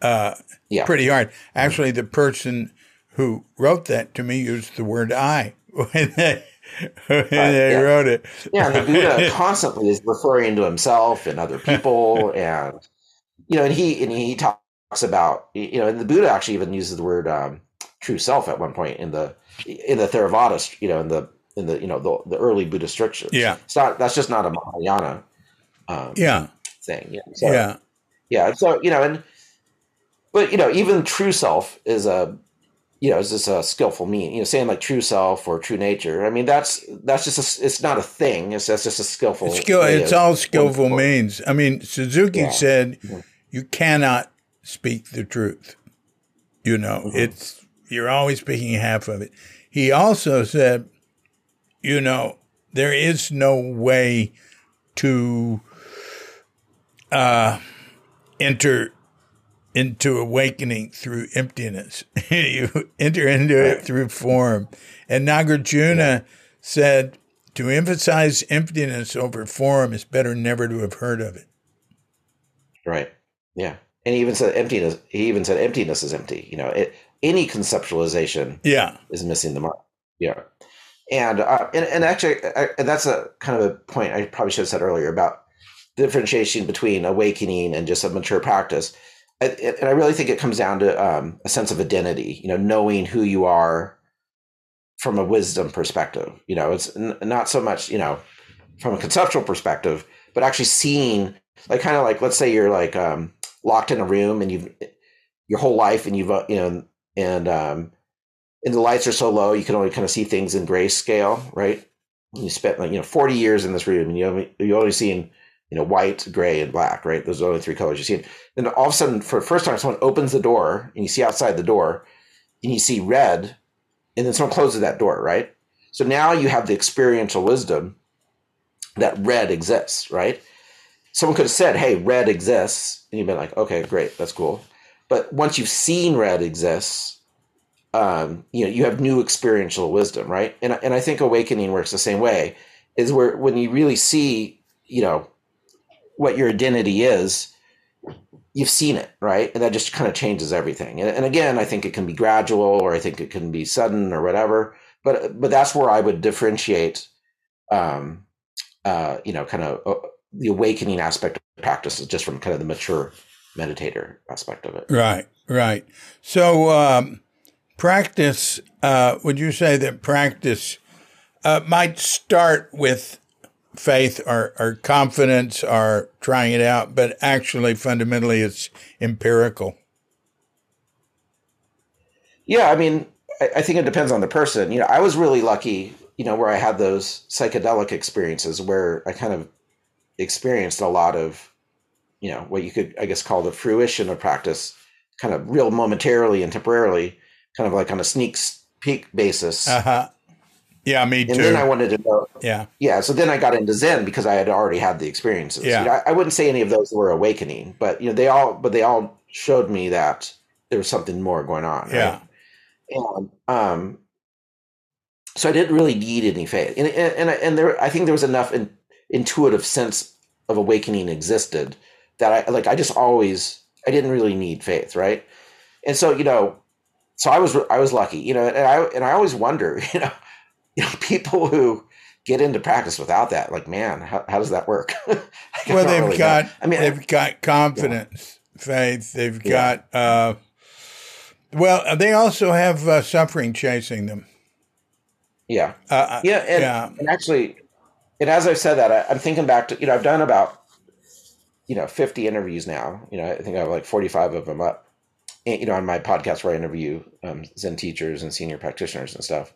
Pretty hard. Actually, the person who wrote that to me used the word "I" when they wrote it. Yeah, and the Buddha constantly is referring to himself and other people, and you know, and he talks about, you know, and the Buddha actually even uses the word true self at one point in the Theravada, you know, in the you know the early Buddhist strictures. Yeah, that's just not a Mahayana thing. Yeah, so, yeah. So you know, but you know, even true self is a, you know, is this a skillful mean? You know, saying like true self or true nature. I mean, that's just it's not a thing. That's just a skillful. It's all skillful means. I mean, Suzuki said, you cannot speak the truth. You know, it's you're always speaking half of it. He also said, you know, there is no way to enter into awakening through emptiness. You enter into it through form. And Nagarjuna said, to emphasize emptiness over form, it's better never to have heard of it. Right. Yeah. And he even said emptiness is empty. You know, any conceptualization is missing the mark. Yeah. And actually, that's a kind of a point I probably should have said earlier about the differentiation between awakening and just a mature practice. And I really think it comes down to a sense of identity, you know, knowing who you are from a wisdom perspective. You know, it's not so much, you know, from a conceptual perspective, but actually seeing, like, kind of like, let's say you're like locked in a room and you've, your whole life, and you've and the lights are so low you can only kind of see things in grayscale, right? And you spent 40 years in this room, and you only seen white, gray, and black, right? Those are the only three colors you see. Then all of a sudden, for the first time, someone opens the door, and you see outside the door, and you see red, and then someone closes that door, right? So now you have the experiential wisdom that red exists, right? Someone could have said, hey, red exists, and you've been like, okay, great, that's cool. But once you've seen red exists, you have new experiential wisdom, right? And I think awakening works the same way, is where when you really see, what your identity is, you've seen it, right? And that just kind of changes everything. And again, I think it can be gradual, or I think it can be sudden or whatever, but that's where I would differentiate, the awakening aspect of practice is just from kind of the mature meditator aspect of it. Right. So practice, would you say that practice might start with faith or confidence or trying it out, but actually fundamentally it's empirical? Yeah, I mean, I think it depends on the person. I was really lucky, where I had those psychedelic experiences where I kind of experienced a lot of, what you could, I guess, call the fruition of practice, kind of real momentarily and temporarily, kind of like on a sneak peek basis. Uh-huh. Yeah, me too. And then I wanted to know. Yeah. So then I got into Zen because I had already had the experiences. Yeah. I wouldn't say any of those were awakening, but they all showed me that there was something more going on. Yeah. Right? And so I didn't really need any faith, and there, I think there was enough intuitive sense of awakening existed that I didn't really need faith, right? And so so I was lucky, and I always wonder, people who get into practice without that, like, man, how does that work? Well, they've got confidence, faith. They've got, they also have suffering chasing them. Yeah. And actually, and as I've said that, I'm thinking back to, I've done about, 50 interviews now. I think I have like 45 of them up, on my podcast where I interview Zen teachers and senior practitioners and stuff.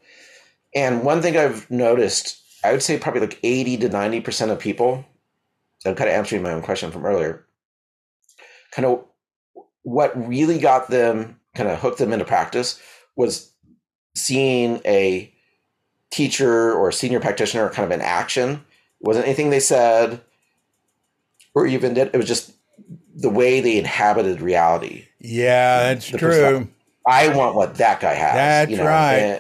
And one thing I've noticed, I would say probably like 80 to 90% of people, I'm kind of answering my own question from earlier, kind of what really got them, kind of hooked them into practice was seeing a teacher or a senior practitioner kind of in action. It wasn't anything they said or even did. It was just the way they inhabited reality. Yeah, that's true. I want what that guy has. That's right.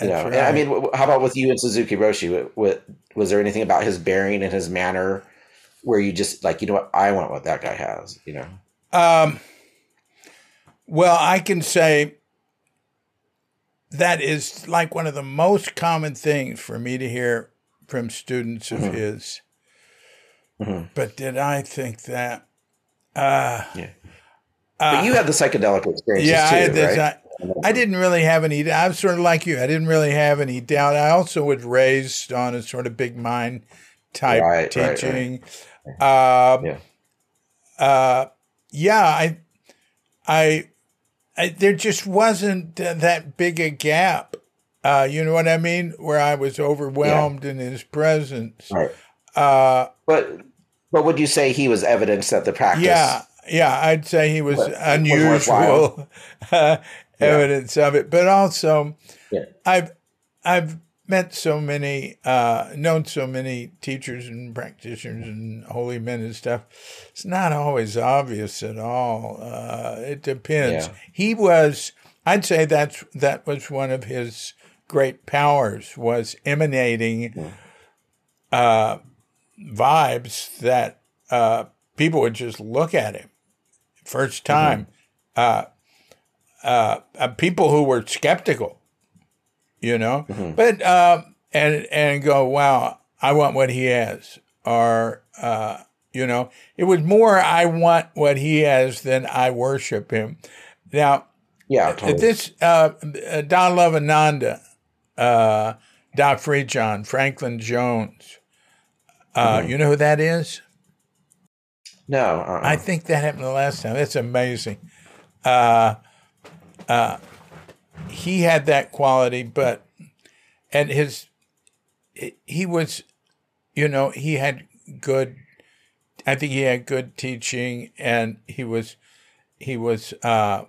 Right. I mean, how about with you and Suzuki Roshi? Was there anything about his bearing and his manner where you just like, what, I want what that guy has, Well, I can say that is like one of the most common things for me to hear from students of his. Mm-hmm. But did I think that? But you had the psychedelic experiences too, I had this, right? I didn't really have any. I was sort of like you. I didn't really have any doubt. I also was raised on a sort of big mind type teaching. I there just wasn't that big a gap. You know what I mean? Where I was overwhelmed in his presence. Right. But would you say he was evidence that the practice? Yeah, I'd say he was unusual. Evidence of it, but also I've met so many, known so many teachers and practitioners and holy men and stuff. It's not always obvious at all. It depends. Yeah. I'd say that was one of his great powers, was emanating vibes that people would just look at him first time. People who were skeptical, but and go, wow, I want what he has, or it was more I want what he has than I worship him. Now, totally. This Da Lavananda, Da Friedjan, Franklin Jones, you know who that is? No, I think that happened the last time. That's amazing. he had that quality, but, and his, he was, you know, he had good, I think he had good teaching, and he was, you know,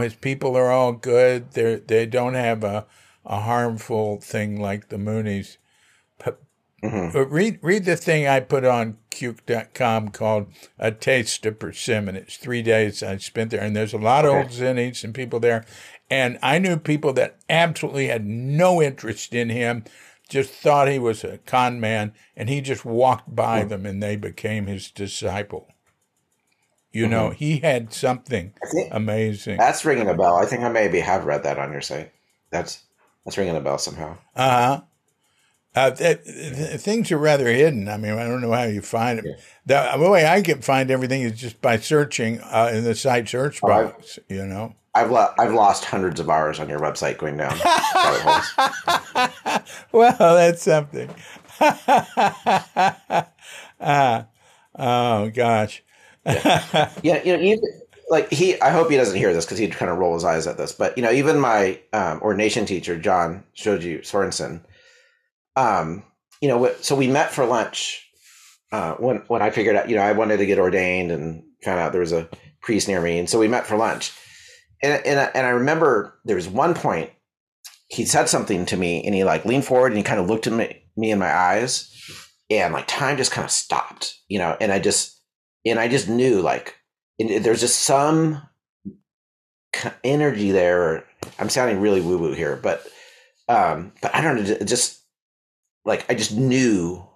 his people are all good. They don't have a harmful thing like the Moonies. But read the thing I put on Cuke.com called A Taste of Persimmon. It's 3 days I spent there, and there's a lot of old Zennies and people there. And I knew people that absolutely had no interest in him, just thought he was a con man, and he just walked by them, and they became his disciple. You know, he had something amazing. That's ringing a bell. I think I maybe have read that on your site. That's ringing a bell somehow. Uh-huh. Things are rather hidden. I mean, I don't know how you find it. The way I can find everything is just by searching in the site search box, you know. I've lost hundreds of hours on your website going down rabbit holes. Well, that's something. Oh, gosh. You know, even, like I hope he doesn't hear this because he'd kind of roll his eyes at this. But, you know, even my ordination teacher, John Shoji Sorensen, you know, so we met for lunch when I figured out, you know, I wanted to get ordained and found out there was a priest near me. And so we met for lunch. And I remember there was one point he said something to me and he like leaned forward and he kind of looked at me in my eyes and like time just kind of stopped, you know, and I just knew like there's just some energy there. I'm sounding really woo-woo here, but I don't know, just like, I just knew,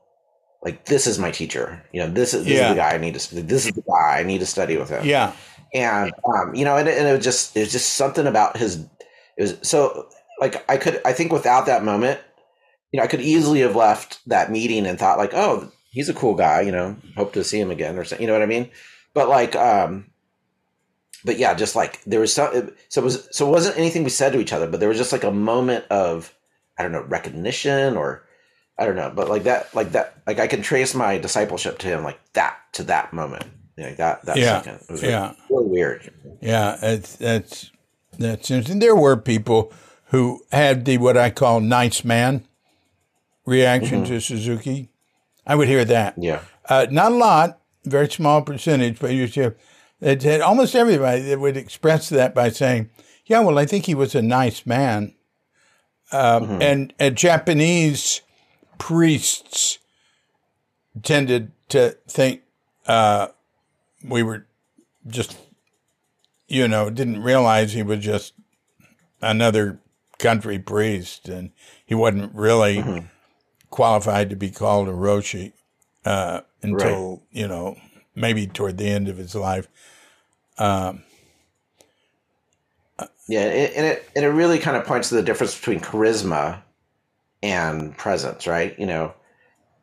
like, this is my teacher. You know, this is the guy I need to. This is the guy I need to study with him. Yeah, and you know, and it was just something about his. It was so like I think without that moment, you know, I could easily have left that meeting and thought like, oh, he's a cool guy. You know, hope to see him again or something. You know what I mean? But like, but yeah, just like there was some. So it wasn't anything we said to each other, but there was just like a moment of I don't know recognition or. I don't know, but like I can trace my discipleship to him like that to that moment, you know, that second. It was really weird. Yeah, that's interesting. There were people who had the what I call nice man reaction to Suzuki. I would hear that. Yeah, not a lot, very small percentage, but you'd hear it. Almost everybody that would express that by saying, "Yeah, well, I think he was a nice man," and a Japanese. Priests tended to think we were just, you know, didn't realize he was just another country priest and he wasn't really qualified to be called a Roshi until, you know, maybe toward the end of his life. And it really kind of points to the difference between charisma and presence, right? You know,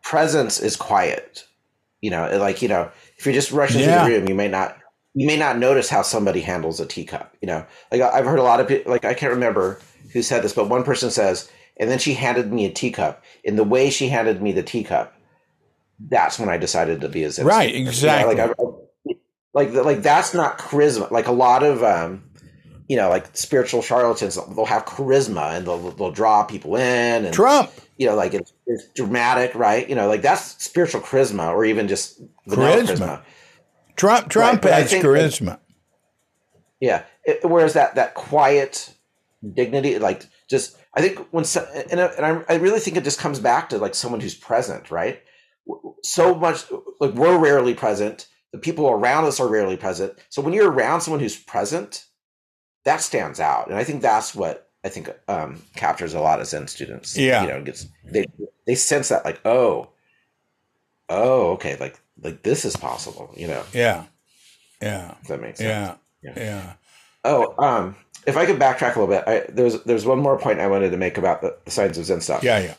presence is quiet. You know, like, you know, if you're just rushing through the room, you may not notice how somebody handles a teacup, you know, like I've heard a lot of people, like, I can't remember who said this, but one person says, and then she handed me a teacup and the way she handed me the teacup, that's when I decided to be a Zen. Right. Exactly. You know, like that's not charisma. Like a lot of, you know, like spiritual charlatans, they'll have charisma and they'll draw people in. And, Trump. You know, like it's dramatic, right? You know, like that's spiritual charisma or even just charisma. Trump has charisma. Like, yeah. Whereas that quiet dignity, like just, I think when, and I really think it just comes back to like someone who's present, right? So much, like we're rarely present. The people around us are rarely present. So when you're around someone who's present, that stands out, and I think that's what I think captures a lot of Zen students. Yeah, you know, they sense that like, oh, okay, like this is possible, you know. Yeah. If that makes sense. Yeah. Oh, if I could backtrack a little bit, there's one more point I wanted to make about the science of Zen stuff. Yeah.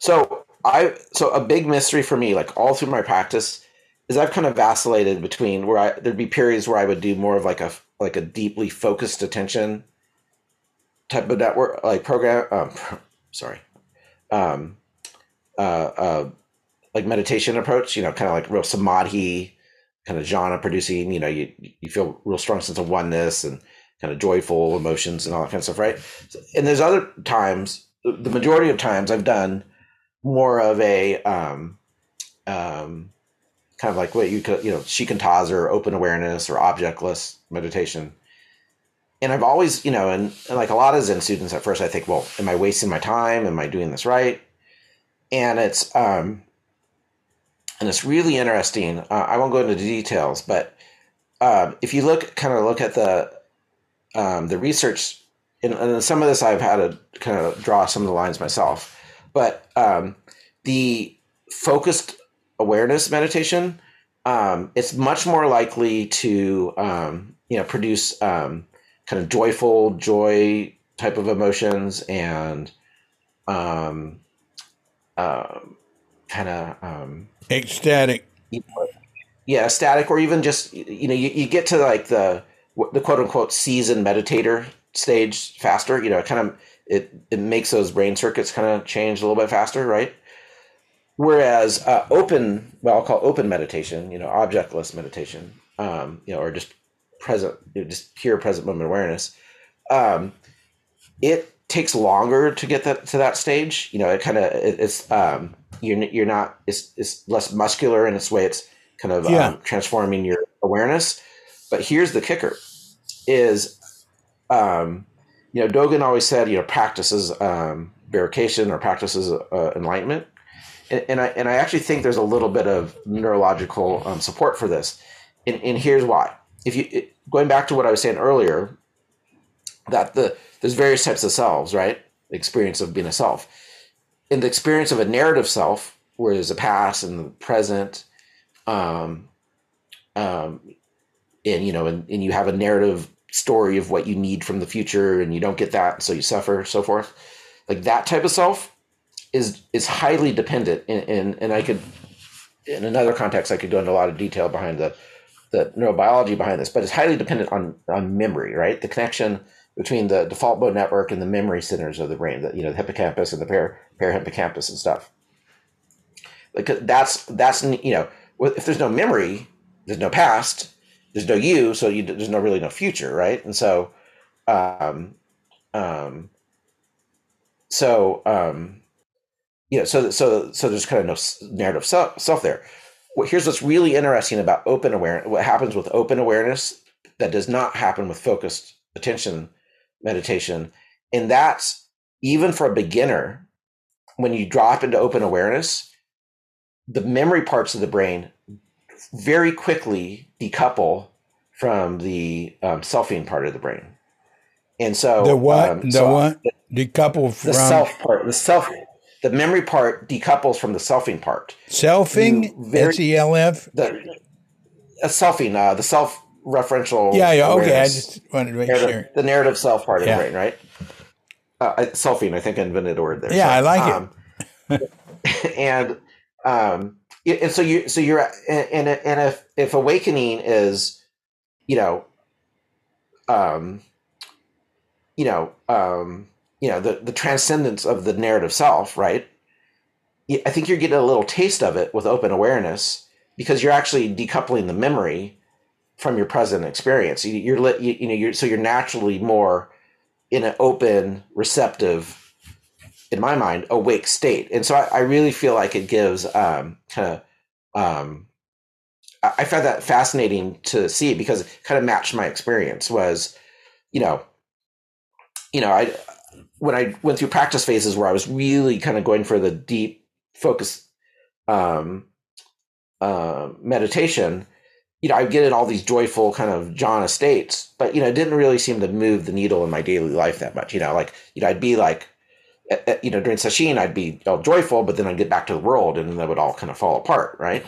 So a big mystery for me, like all through my practice, is I've kind of vacillated between where there'd be periods where I would do more of like a deeply focused attention type of network, like program, like meditation approach, you know, kind of like real samadhi, kind of jhana producing, you know, you feel real strong sense of oneness and kind of joyful emotions and all that kind of stuff, right? And there's other times, the majority of times I've done more of a kind of like what you could, you know, shikantaza or open awareness or objectless meditation. And I've always, you know, and like a lot of Zen students at first, I think, well, am I wasting my time? Am I doing this right? And it's really interesting. I won't go into the details, but if you look at the research, and some of this I've had to kind of draw some of the lines myself, but the focused awareness meditation, it's much more likely to produce kind of joy type of emotions and ecstatic. Yeah, ecstatic, or even just, you know, you get to like the quote unquote seasoned meditator stage faster, you know, kind of, it makes those brain circuits kind of change a little bit faster, right? Whereas I'll call open meditation, you know, objectless meditation, you know, or just present, you know, just pure present moment awareness, it takes longer to get to that stage. You know, it kind of, it's you're not, it's less muscular in its way. It's kind of transforming your awareness. But here's the kicker: is you know, Dogen always said, you know, practices verification or practices enlightenment. And I actually think there's a little bit of neurological support for this, and here's why. If you going back to what I was saying earlier, that there's various types of selves, right? The experience of being a self, in the experience of a narrative self, where there's a past and the present, and you know, and you have a narrative story of what you need from the future, and you don't get that, so you suffer, so forth. Like that type of self is highly dependent, and I could, in another context, I could go into a lot of detail behind the neurobiology behind this, but it's highly dependent on memory, right? The connection between the default mode network and the memory centers of the brain, that, you know, the hippocampus and the parahippocampus and stuff. Like that's you know, if there's no memory, there's no past, there's no you, so there's no really no future, right? And so, you know, so there's kind of no narrative self there. Here's what's really interesting about open awareness. What happens with open awareness that does not happen with focused attention meditation, and that's even for a beginner. When you drop into open awareness, the memory parts of the brain very quickly decouple from the selfing part of the brain, and so the what decouple from the self part, the self. The memory part decouples from the selfing part. Selfing? S-E-L-F? Selfing, the self-referential. Yeah, okay. I just wanted to make sure. The narrative self part of the brain, right? Selfing, I think I invented a word there. Yeah, so, I like it. And so you're and if awakening is, you know, the transcendence of the narrative self, right? I think you're getting a little taste of it with open awareness because you're actually decoupling the memory from your present experience. So you're naturally more in an open, receptive, in my mind, awake state. And so I really feel like it gives I found that fascinating to see because it kind of matched my experience was, when I went through practice phases where I was really kind of going for the deep focus meditation, I'd get in all these joyful kind of jhana states, but, it didn't really seem to move the needle in my daily life that much. I'd be like, during sesshin, I'd be all joyful, but then I'd get back to the world and that would all kind of fall apart. Right.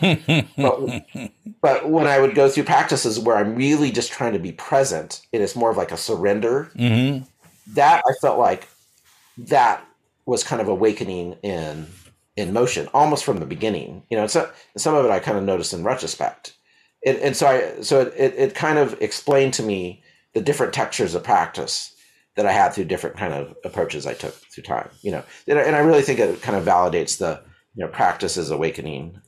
but when I would go through practices where I'm really just trying to be present and it's more of like a surrender, mm-hmm. That I felt like that was kind of awakening in motion, almost from the beginning. So some of it I kind of noticed in retrospect, and so it kind of explained to me the different textures of practice that I had through different kind of approaches I took through time. And I really think it kind of validates the practice as awakening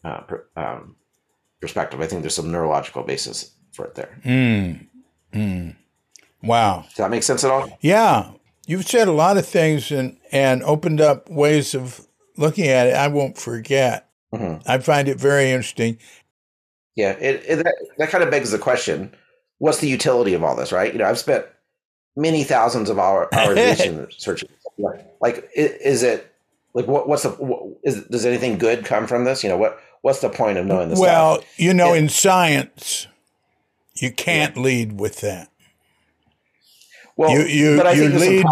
perspective. I think there's some neurological basis for it there. Wow. Does that make sense at all? Yeah. You've said a lot of things and opened up ways of looking at it I won't forget. Mm-hmm. I find it very interesting. Yeah. That kind of begs the question, what's the utility of all this, right? You know, I've spent many thousands of hours researching. Like, is it, like, does anything good come from this? You know, what's the point of knowing this? Well, stuff? You know, in science, you can't lead with that. Well, you lead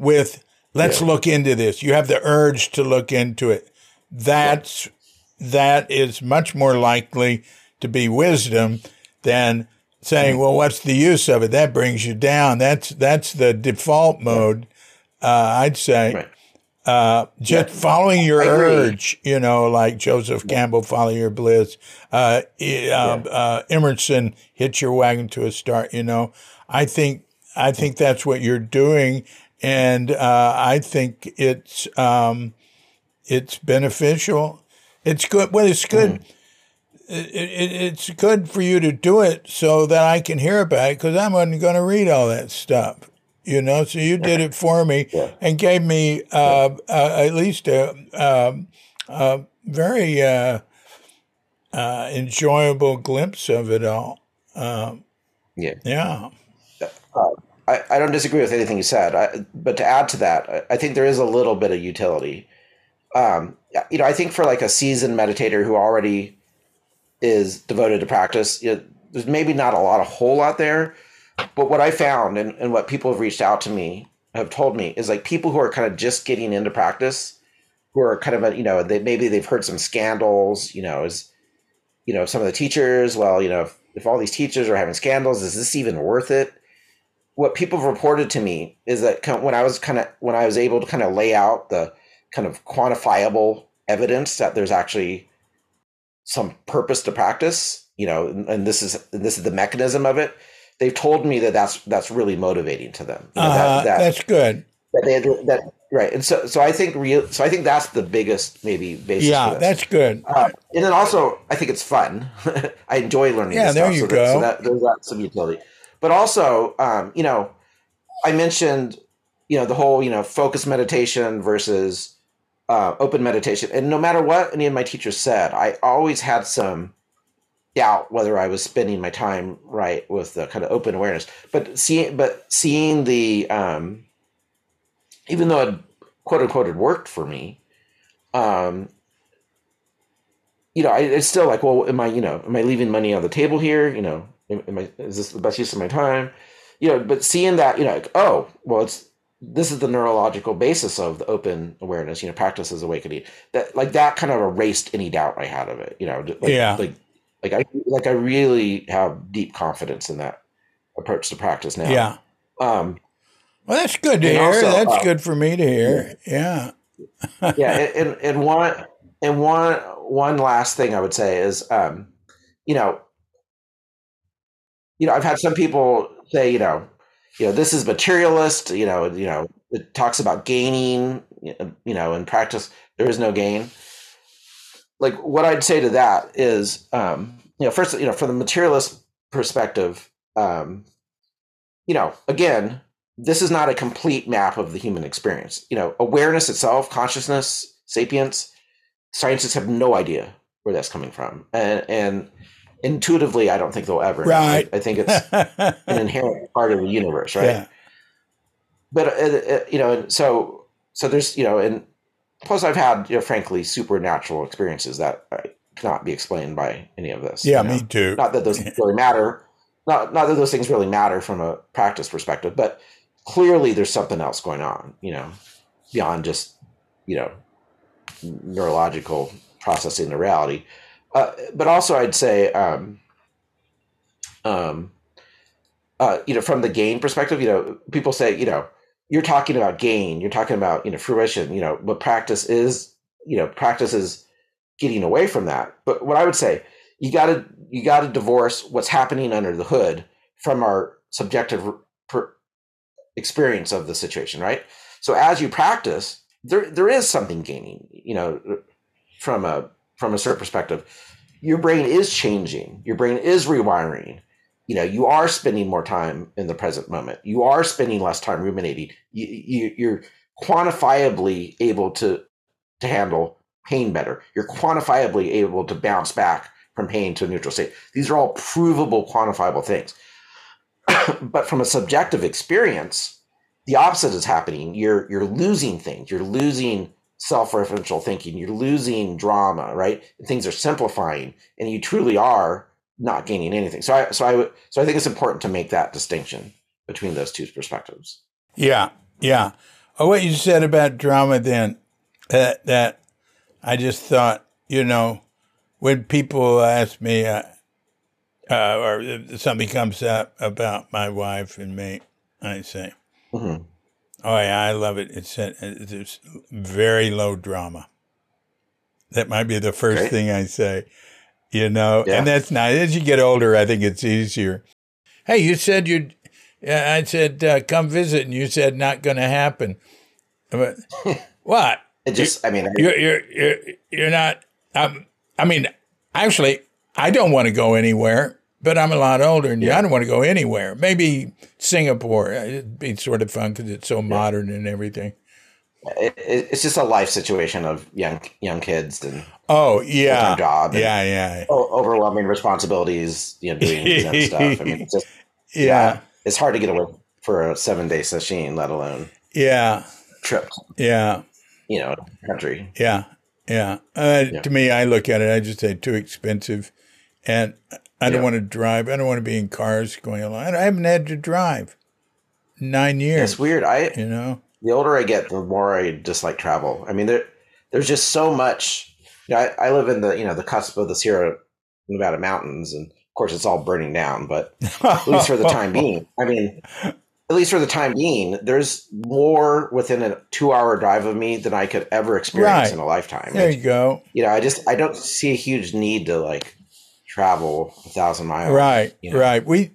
with let's look into this. You have the urge to look into it. That is much more likely to be wisdom than saying, well, what's the use of it? That brings you down. That's the default mode, I'd say. Right. Just following your urge, you know, like Joseph Campbell, follow your bliss. Emerson, hit your wagon to a start, you know. I think that's what you're doing, and I think it's beneficial. It's good. Well, it's good. It's good for you to do it so that I can hear about it, because I wasn't going to read all that stuff, you know. So you did it for me and gave me at least a very enjoyable glimpse of it all. Yeah. I don't disagree with anything you said, but to add to that, I think there is a little bit of utility. You know, I think for like a seasoned meditator who already is devoted to practice, you know, there's maybe not a whole lot there. But what I found and what people have reached out to me have told me is like people who are kind of just getting into practice, who are kind of you know, maybe they've heard some scandals. You know, some of the teachers. Well, you know, if all these teachers are having scandals, is this even worth it? What people have reported to me is that when I was able to kind of lay out the kind of quantifiable evidence that there's actually some purpose to practice, you know, and this is the mechanism of it. They've told me that that's really motivating to them. You know, that's good. And so I think I think that's the biggest maybe basis. Yeah, for this. That's good. And then also I think it's fun. I enjoy learning. Yeah, there you go. There's lots of utility. But also, you know, I mentioned, you know, the whole, you know, focused meditation versus open meditation. And no matter what any of my teachers said, I always had some doubt whether I was spending my time right with the kind of open awareness. But seeing the, even though it quote unquote had worked for me, you know, it's still like, well, am I leaving money on the table here? You know. Is this the best use of my time? You know, but seeing that, you know, like, oh, well, this is the neurological basis of the open awareness, you know, practice is awakening. That kind of erased any doubt I had of it, you know. I really have deep confidence in that approach to practice now. Yeah. Well, that's good to hear. Also, that's good for me to hear. Yeah. Yeah. and one last thing I would say is, you know. You know, I've had some people say, you know, this is materialist. You know, it talks about gaining. You know, in practice, there is no gain. Like what I'd say to that is, you know, first, you know, from the materialist perspective, you know, again, this is not a complete map of the human experience. You know, awareness itself, consciousness, sapience, scientists have no idea where that's coming from, and intuitively, I don't think they'll ever. Right. I think it's an inherent part of the universe, right? Yeah. But you know, so there's, you know, and plus I've had, you know, frankly, supernatural experiences that cannot be explained by any of this. Yeah, you know? Me too. Not that those things really matter. Not that those things really matter from a practice perspective, but clearly there's something else going on, you know, beyond just, you know, neurological processing of reality. But also I'd say, you know, from the gain perspective, you know, people say, you know, you're talking about gain, you're talking about, you know, fruition, you know, but practice is getting away from that. But what I would say, you got to divorce what's happening under the hood from our subjective experience of the situation, right? So as you practice, there is something gaining, you know, from a certain perspective, your brain is changing. Your brain is rewiring. You know, you are spending more time in the present moment. You are spending less time ruminating. You're quantifiably able to handle pain better. You're quantifiably able to bounce back from pain to a neutral state. These are all provable, quantifiable things. But from a subjective experience, the opposite is happening. You're losing things. You're losing self-referential thinking. You're losing drama, right? Things are simplifying, and you truly are not gaining anything. So I think it's important to make that distinction between those two perspectives. Yeah. What you said about drama, then that I just thought, you know, when people ask me, or something comes up about my wife and me, I say, mm-hmm. Oh, yeah, I love it. It's very low drama. That might be the first thing I say, you know, and that's nice. As you get older, I think it's easier. Hey, you said you'd, I said, come visit, and you said, not going to happen. But, what? You're not, actually, I don't want to go anywhere, but I'm a lot older and I don't want to go anywhere. Maybe Singapore. It'd be sort of fun because it's so modern and everything. It's just a life situation of young kids and job. And overwhelming responsibilities, you know, doing and stuff. I mean, it's just, it's hard to get away for a 7-day session, let alone trip. Yeah. You know, country. Yeah. Yeah. To me, I look at it, I just say too expensive. And I don't want to drive. I don't want to be in cars going along. I haven't had to drive 9 years. It's weird. The older I get, the more I dislike travel. I mean, there's just so much. You know, I live in the cusp of the Sierra Nevada mountains. And of course, it's all burning down. But at least for the time being, there's more within a 2-hour drive of me than I could ever experience in a lifetime. There you go. You know, I don't see a huge need to travel 1,000 miles. Right, you know? Right. We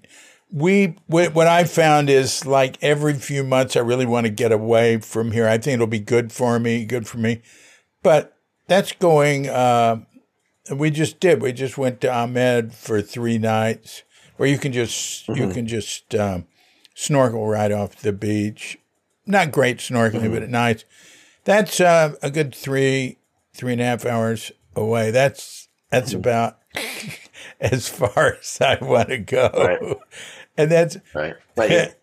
what I found is every few months I really want to get away from here. I think it'll be good for me. But that's going. We just did. We just went to Ahmed for 3 nights, where you can just snorkel right off the beach. Not great snorkeling, but at night. That's a good 3.5 hours away. That's about as far as I want to go. Right. And that's right. But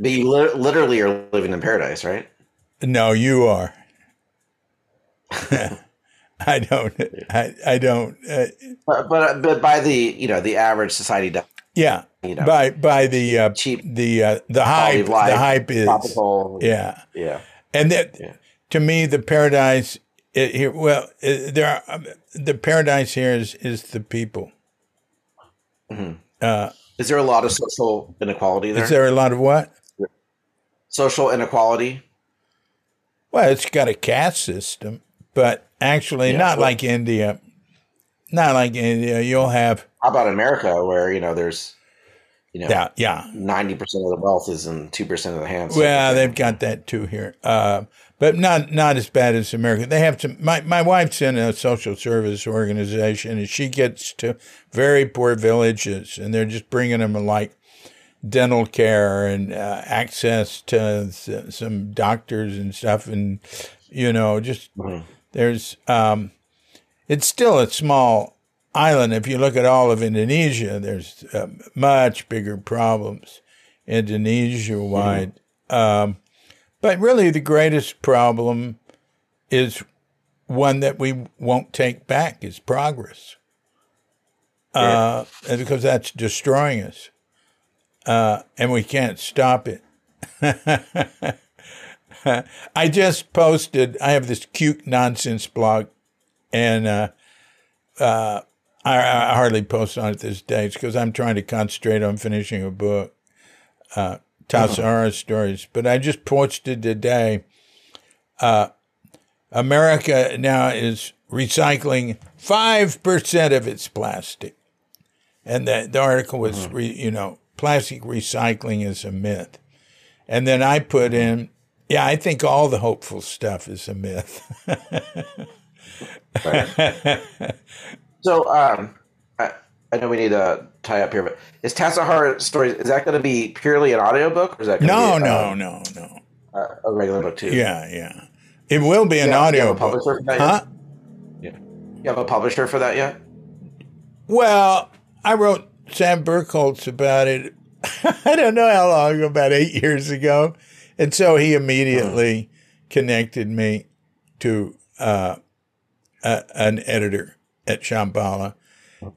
you literally are living in paradise, right? No, you are. I don't. I don't. But by the the average society. Yeah. You know, by the cheap, the hype, life, the hype is topical. And that to me, the paradise here. Well, there are the paradise here is the people. Mm-hmm. Is there a lot of social inequality there? Is there a lot of what? Social inequality. Well, it's got a caste system, but actually, like India. Not like India. You'll have. How about America, where there's. 90% of the wealth is in 2% of the hands. Well, they've got that too here, but not as bad as America. They have some. My wife's in a social service organization, and she gets to very poor villages, and they're just bringing them dental care and access to some doctors and stuff, and there's. It's still a small island. If you look at all of Indonesia, there's much bigger problems Indonesia-wide. But really the greatest problem is one that we won't take back, is progress. Because that's destroying us. And we can't stop it. I just posted, I have this Cuke nonsense blog, and I hardly post on it these days because I'm trying to concentrate on finishing a book, Tassahara stories. But I just posted today, America now is recycling 5% of its plastic. And the article was, plastic recycling is a myth. And then I put in, I think all the hopeful stuff is a myth. So I know we need to tie up here, but is Tassahara Stories, is that going to be purely an audiobook? Or is that going to be no. A regular book too? Yeah, yeah. It will be an audiobook. Huh? Yeah. You have a publisher for that yet? Well, I wrote Sam Burkholz about it, I don't know how long, about 8 years ago. And so he immediately connected me to an editor at Shambhala.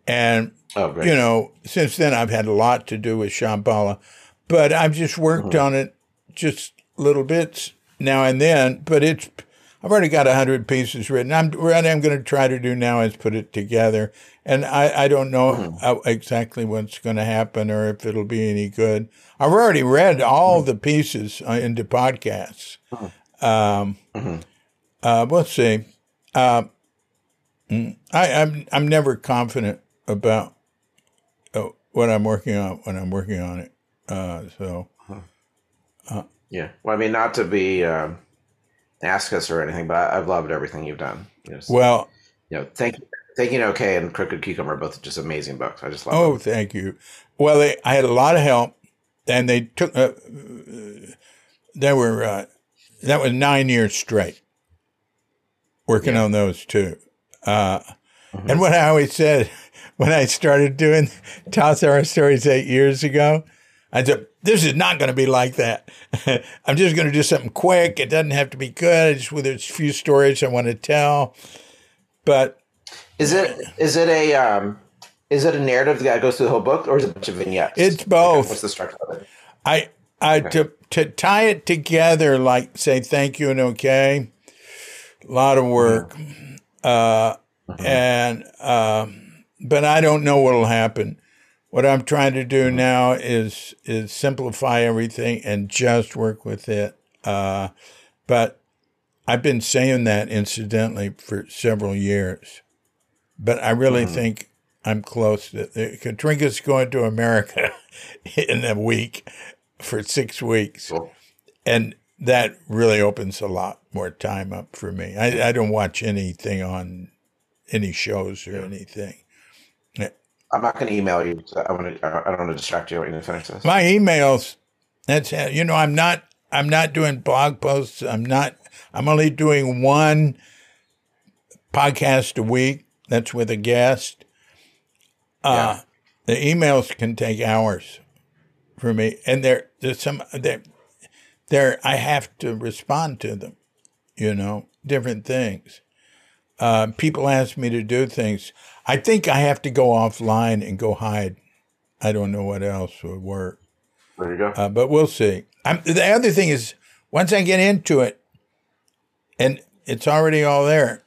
And, you know, since then I've had a lot to do with Shambhala, but I've just worked on it just little bits now and then. But it's, I've already got 100 pieces written. What I'm going to try to do now is put it together. And I don't know exactly what's going to happen or if it'll be any good. I've already read all the pieces into podcasts. We'll see. I'm never confident about what I'm working on when I'm working on it. Yeah. Well, I mean, not to be ask us or anything, but I've loved everything you've done. Yes. Well, you know, Thinking Okay and Crooked Cucumber are both just amazing books. I just love them. Oh, thank you. Well, I had a lot of help, and they took. They were that was 9 years straight working on those two. And what I always said when I started doing Tassahara Stories 8 years ago, I said, this is not going to be like that. I'm just going to do something quick. It doesn't have to be good. There's a few stories I want to tell. But is it a narrative that goes through the whole book, or is it a bunch of vignettes? It's both. What's the structure of it? To tie it together, like say thank you and okay, a lot of work. But I don't know what'll happen. What I'm trying to do now is simplify everything and just work with it. But I've been saying that incidentally for several years. But I really think I'm close. Katrinka's going to America in a week for 6 weeks. Cool. And that really opens a lot more time up for me. I don't watch anything on any shows or anything. I'm not going to email you. So I don't want to distract you when you finish this. My emails, that's, you know, I'm not doing blog posts. I'm only doing one podcast a week. That's with a guest. The emails can take hours for me, and I have to respond to them, you know, different things. People ask me to do things. I think I have to go offline and go hide. I don't know what else would work. There you go. But we'll see. The other thing is, once I get into it, and it's already all there,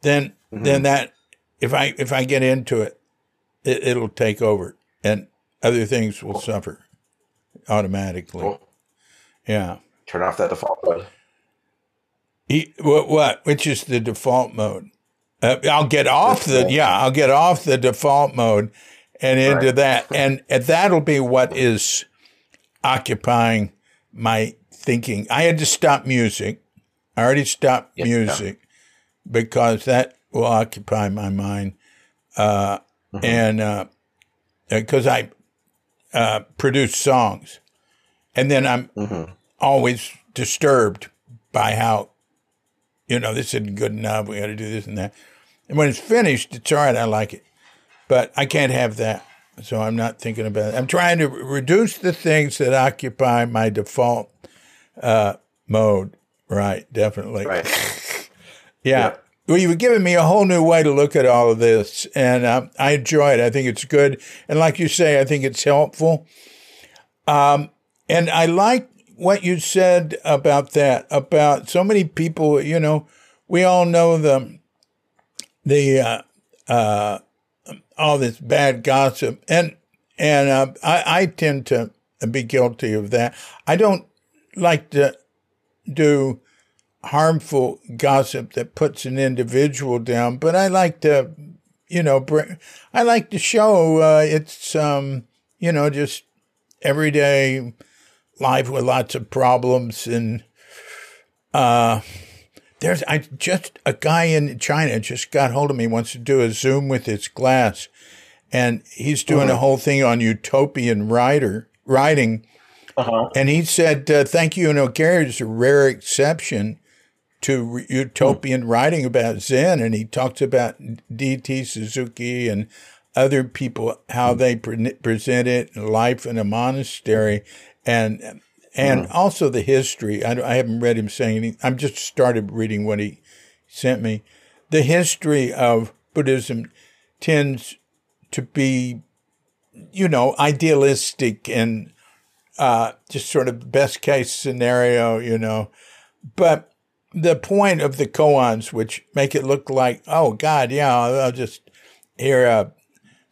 then. Then that, if I get into it, it'll take over, and other things will suffer automatically. Cool. Yeah. Turn off that default mode. Which is the default mode. I'll get off the default mode and into that, and that'll be what is occupying my thinking. I had to stop music. I already stopped music because that will occupy my mind, and because I produce songs, and then I'm always disturbed by how, you know, this isn't good enough. We got to do this and that. And when it's finished, it's all right. I like it, but I can't have that. So I'm not thinking about it. I'm trying to reduce the things that occupy my default mode. Right, definitely. Right. Yeah. Well, you've given me a whole new way to look at all of this, and I enjoy it. I think it's good. And like you say, I think it's helpful. And I like what you said about that, about so many people, you know, we all know the all this bad gossip. And I tend to be guilty of that. I don't like to do harmful gossip that puts an individual down, but I like to, you know, show it's, you know, just everyday life with lots of problems, and a guy in China just got hold of me, wants to do a Zoom with his glass, and he's doing a whole thing on utopian writing. And he said, thank you, Gary is a rare exception to utopian writing about Zen. And he talks about D.T. Suzuki and other people, how they present it, life in a monastery, and also the history. I haven't read him saying anything. I've just started reading what he sent me. The history of Buddhism tends to be, idealistic and just sort of best case scenario, But the point of the koans, which make it look like, I'll just hear a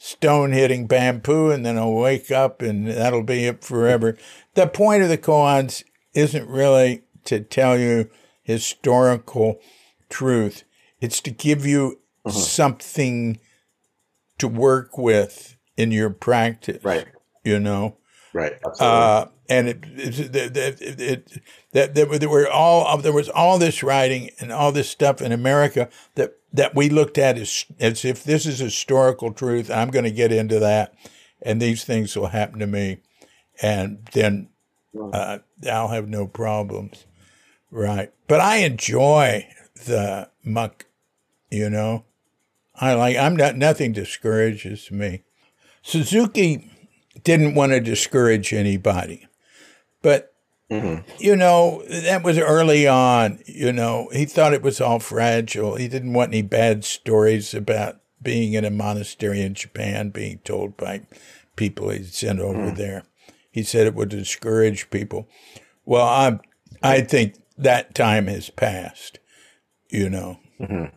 stone hitting bamboo and then I'll wake up and that'll be it forever. The point of the koans isn't really to tell you historical truth. It's to give you something to work with in your practice, Right, absolutely. And there was all this writing and all this stuff in America that we looked at as if this is historical truth. I'm going to get into that, and these things will happen to me, and then I'll have no problems, right? But I enjoy the muck, nothing discourages me. Suzuki didn't want to discourage anybody. But, that was early on, he thought it was all fragile. He didn't want any bad stories about being in a monastery in Japan, being told by people he'd sent over there. He said it would discourage people. Well, I think that time has passed, anyway.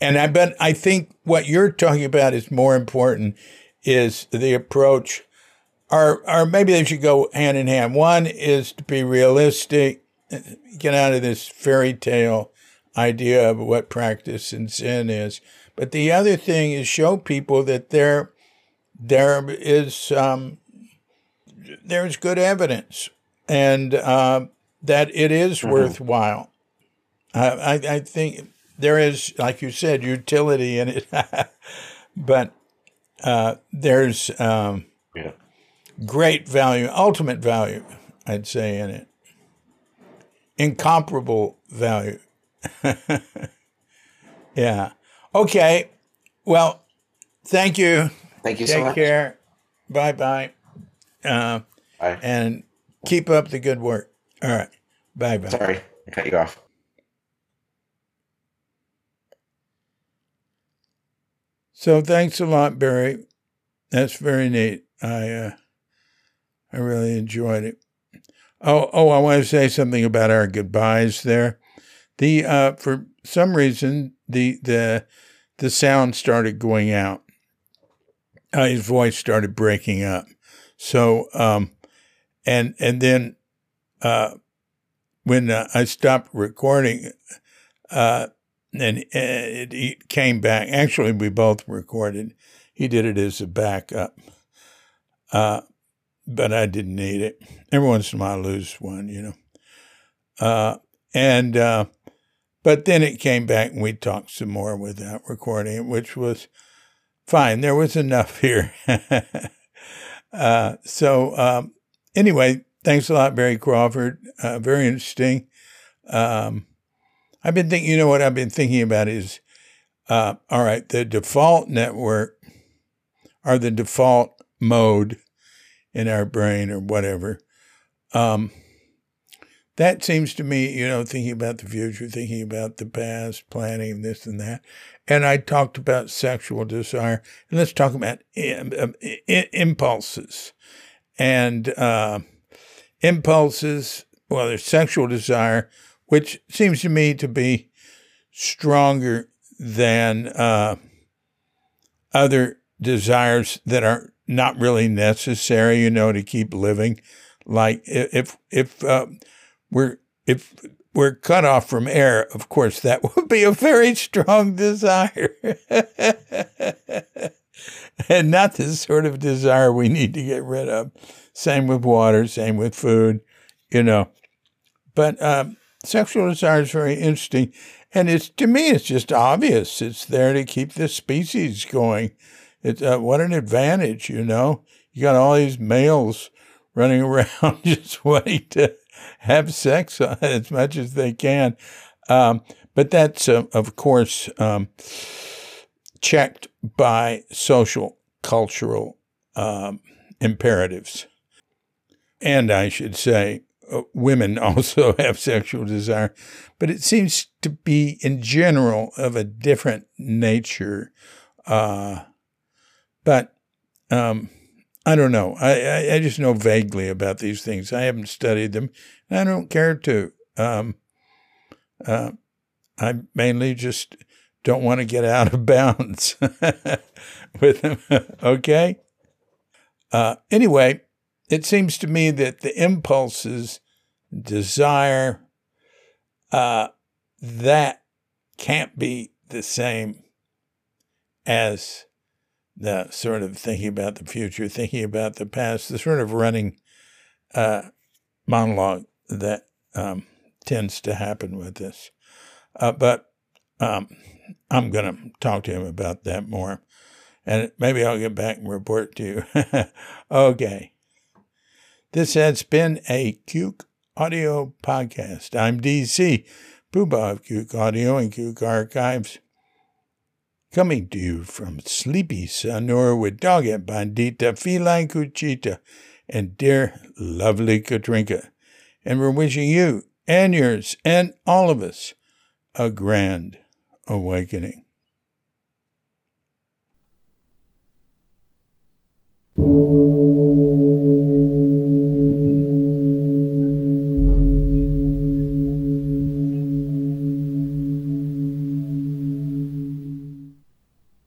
And I think what you're talking about is more important is the approach, or maybe they should go hand in hand. One is to be realistic, get out of this fairy tale idea of what practice in Zen is. But the other thing is show people that there's good evidence and that it is worthwhile. I think there is, like you said, utility in it, but there's great value, ultimate value, I'd say, in it. Incomparable value. Yeah. Okay. Well, thank you. Thank you so much. Take care. Bye-bye. Bye. And keep up the good work. All right. Bye-bye. Sorry, I cut you off. So thanks a lot, Barry. That's very neat. I really enjoyed it. Oh, I want to say something about our goodbyes there. For some reason the sound started going out. His voice started breaking up. So and then when I stopped recording, and it came back. Actually, we both recorded. He did it as a backup. But I didn't need it. Every once in a while I lose one, but then it came back and we talked some more without recording it, which was fine. There was enough here. Anyway, thanks a lot, Barry Crawford. Very interesting. I've been thinking, what I've been thinking about is, all right, the default network or the default mode in our brain or whatever. That seems to me, thinking about the future, thinking about the past, planning this and that. And I talked about sexual desire. And let's talk about impulses. And impulses, well, there's sexual desire, which seems to me to be stronger than other desires that are not really necessary, to keep living. Like if we're cut off from air, of course, that would be a very strong desire, and not the sort of desire we need to get rid of. Same with water, same with food, But Sexual desire is very interesting, and it's, to me, it's just obvious. It's there to keep this species going. It's what an advantage, you know. You got all these males running around just waiting to have sex as much as they can. But that's, of course, checked by social, cultural imperatives. And I should say, women also have sexual desire, but it seems to be, in general, of a different nature. But I don't know. I just know vaguely about these things. I haven't studied them, and I don't care to. I mainly just don't want to get out of bounds with them, okay? Anyway, it seems to me that the impulses, desire, that can't be the same as the sort of thinking about the future, thinking about the past, the sort of running monologue that tends to happen with this. But I'm going to talk to him about that more, and maybe I'll get back and report to you. Okay. This has been a Cuke Audio podcast. I'm DC, Poobah of Cuke Audio and Cuke Archives, coming to you from sleepy Sanur with Doggett Bandita, Feline Cuchita, and dear, lovely Katrinka. And we're wishing you and yours and all of us a grand awakening.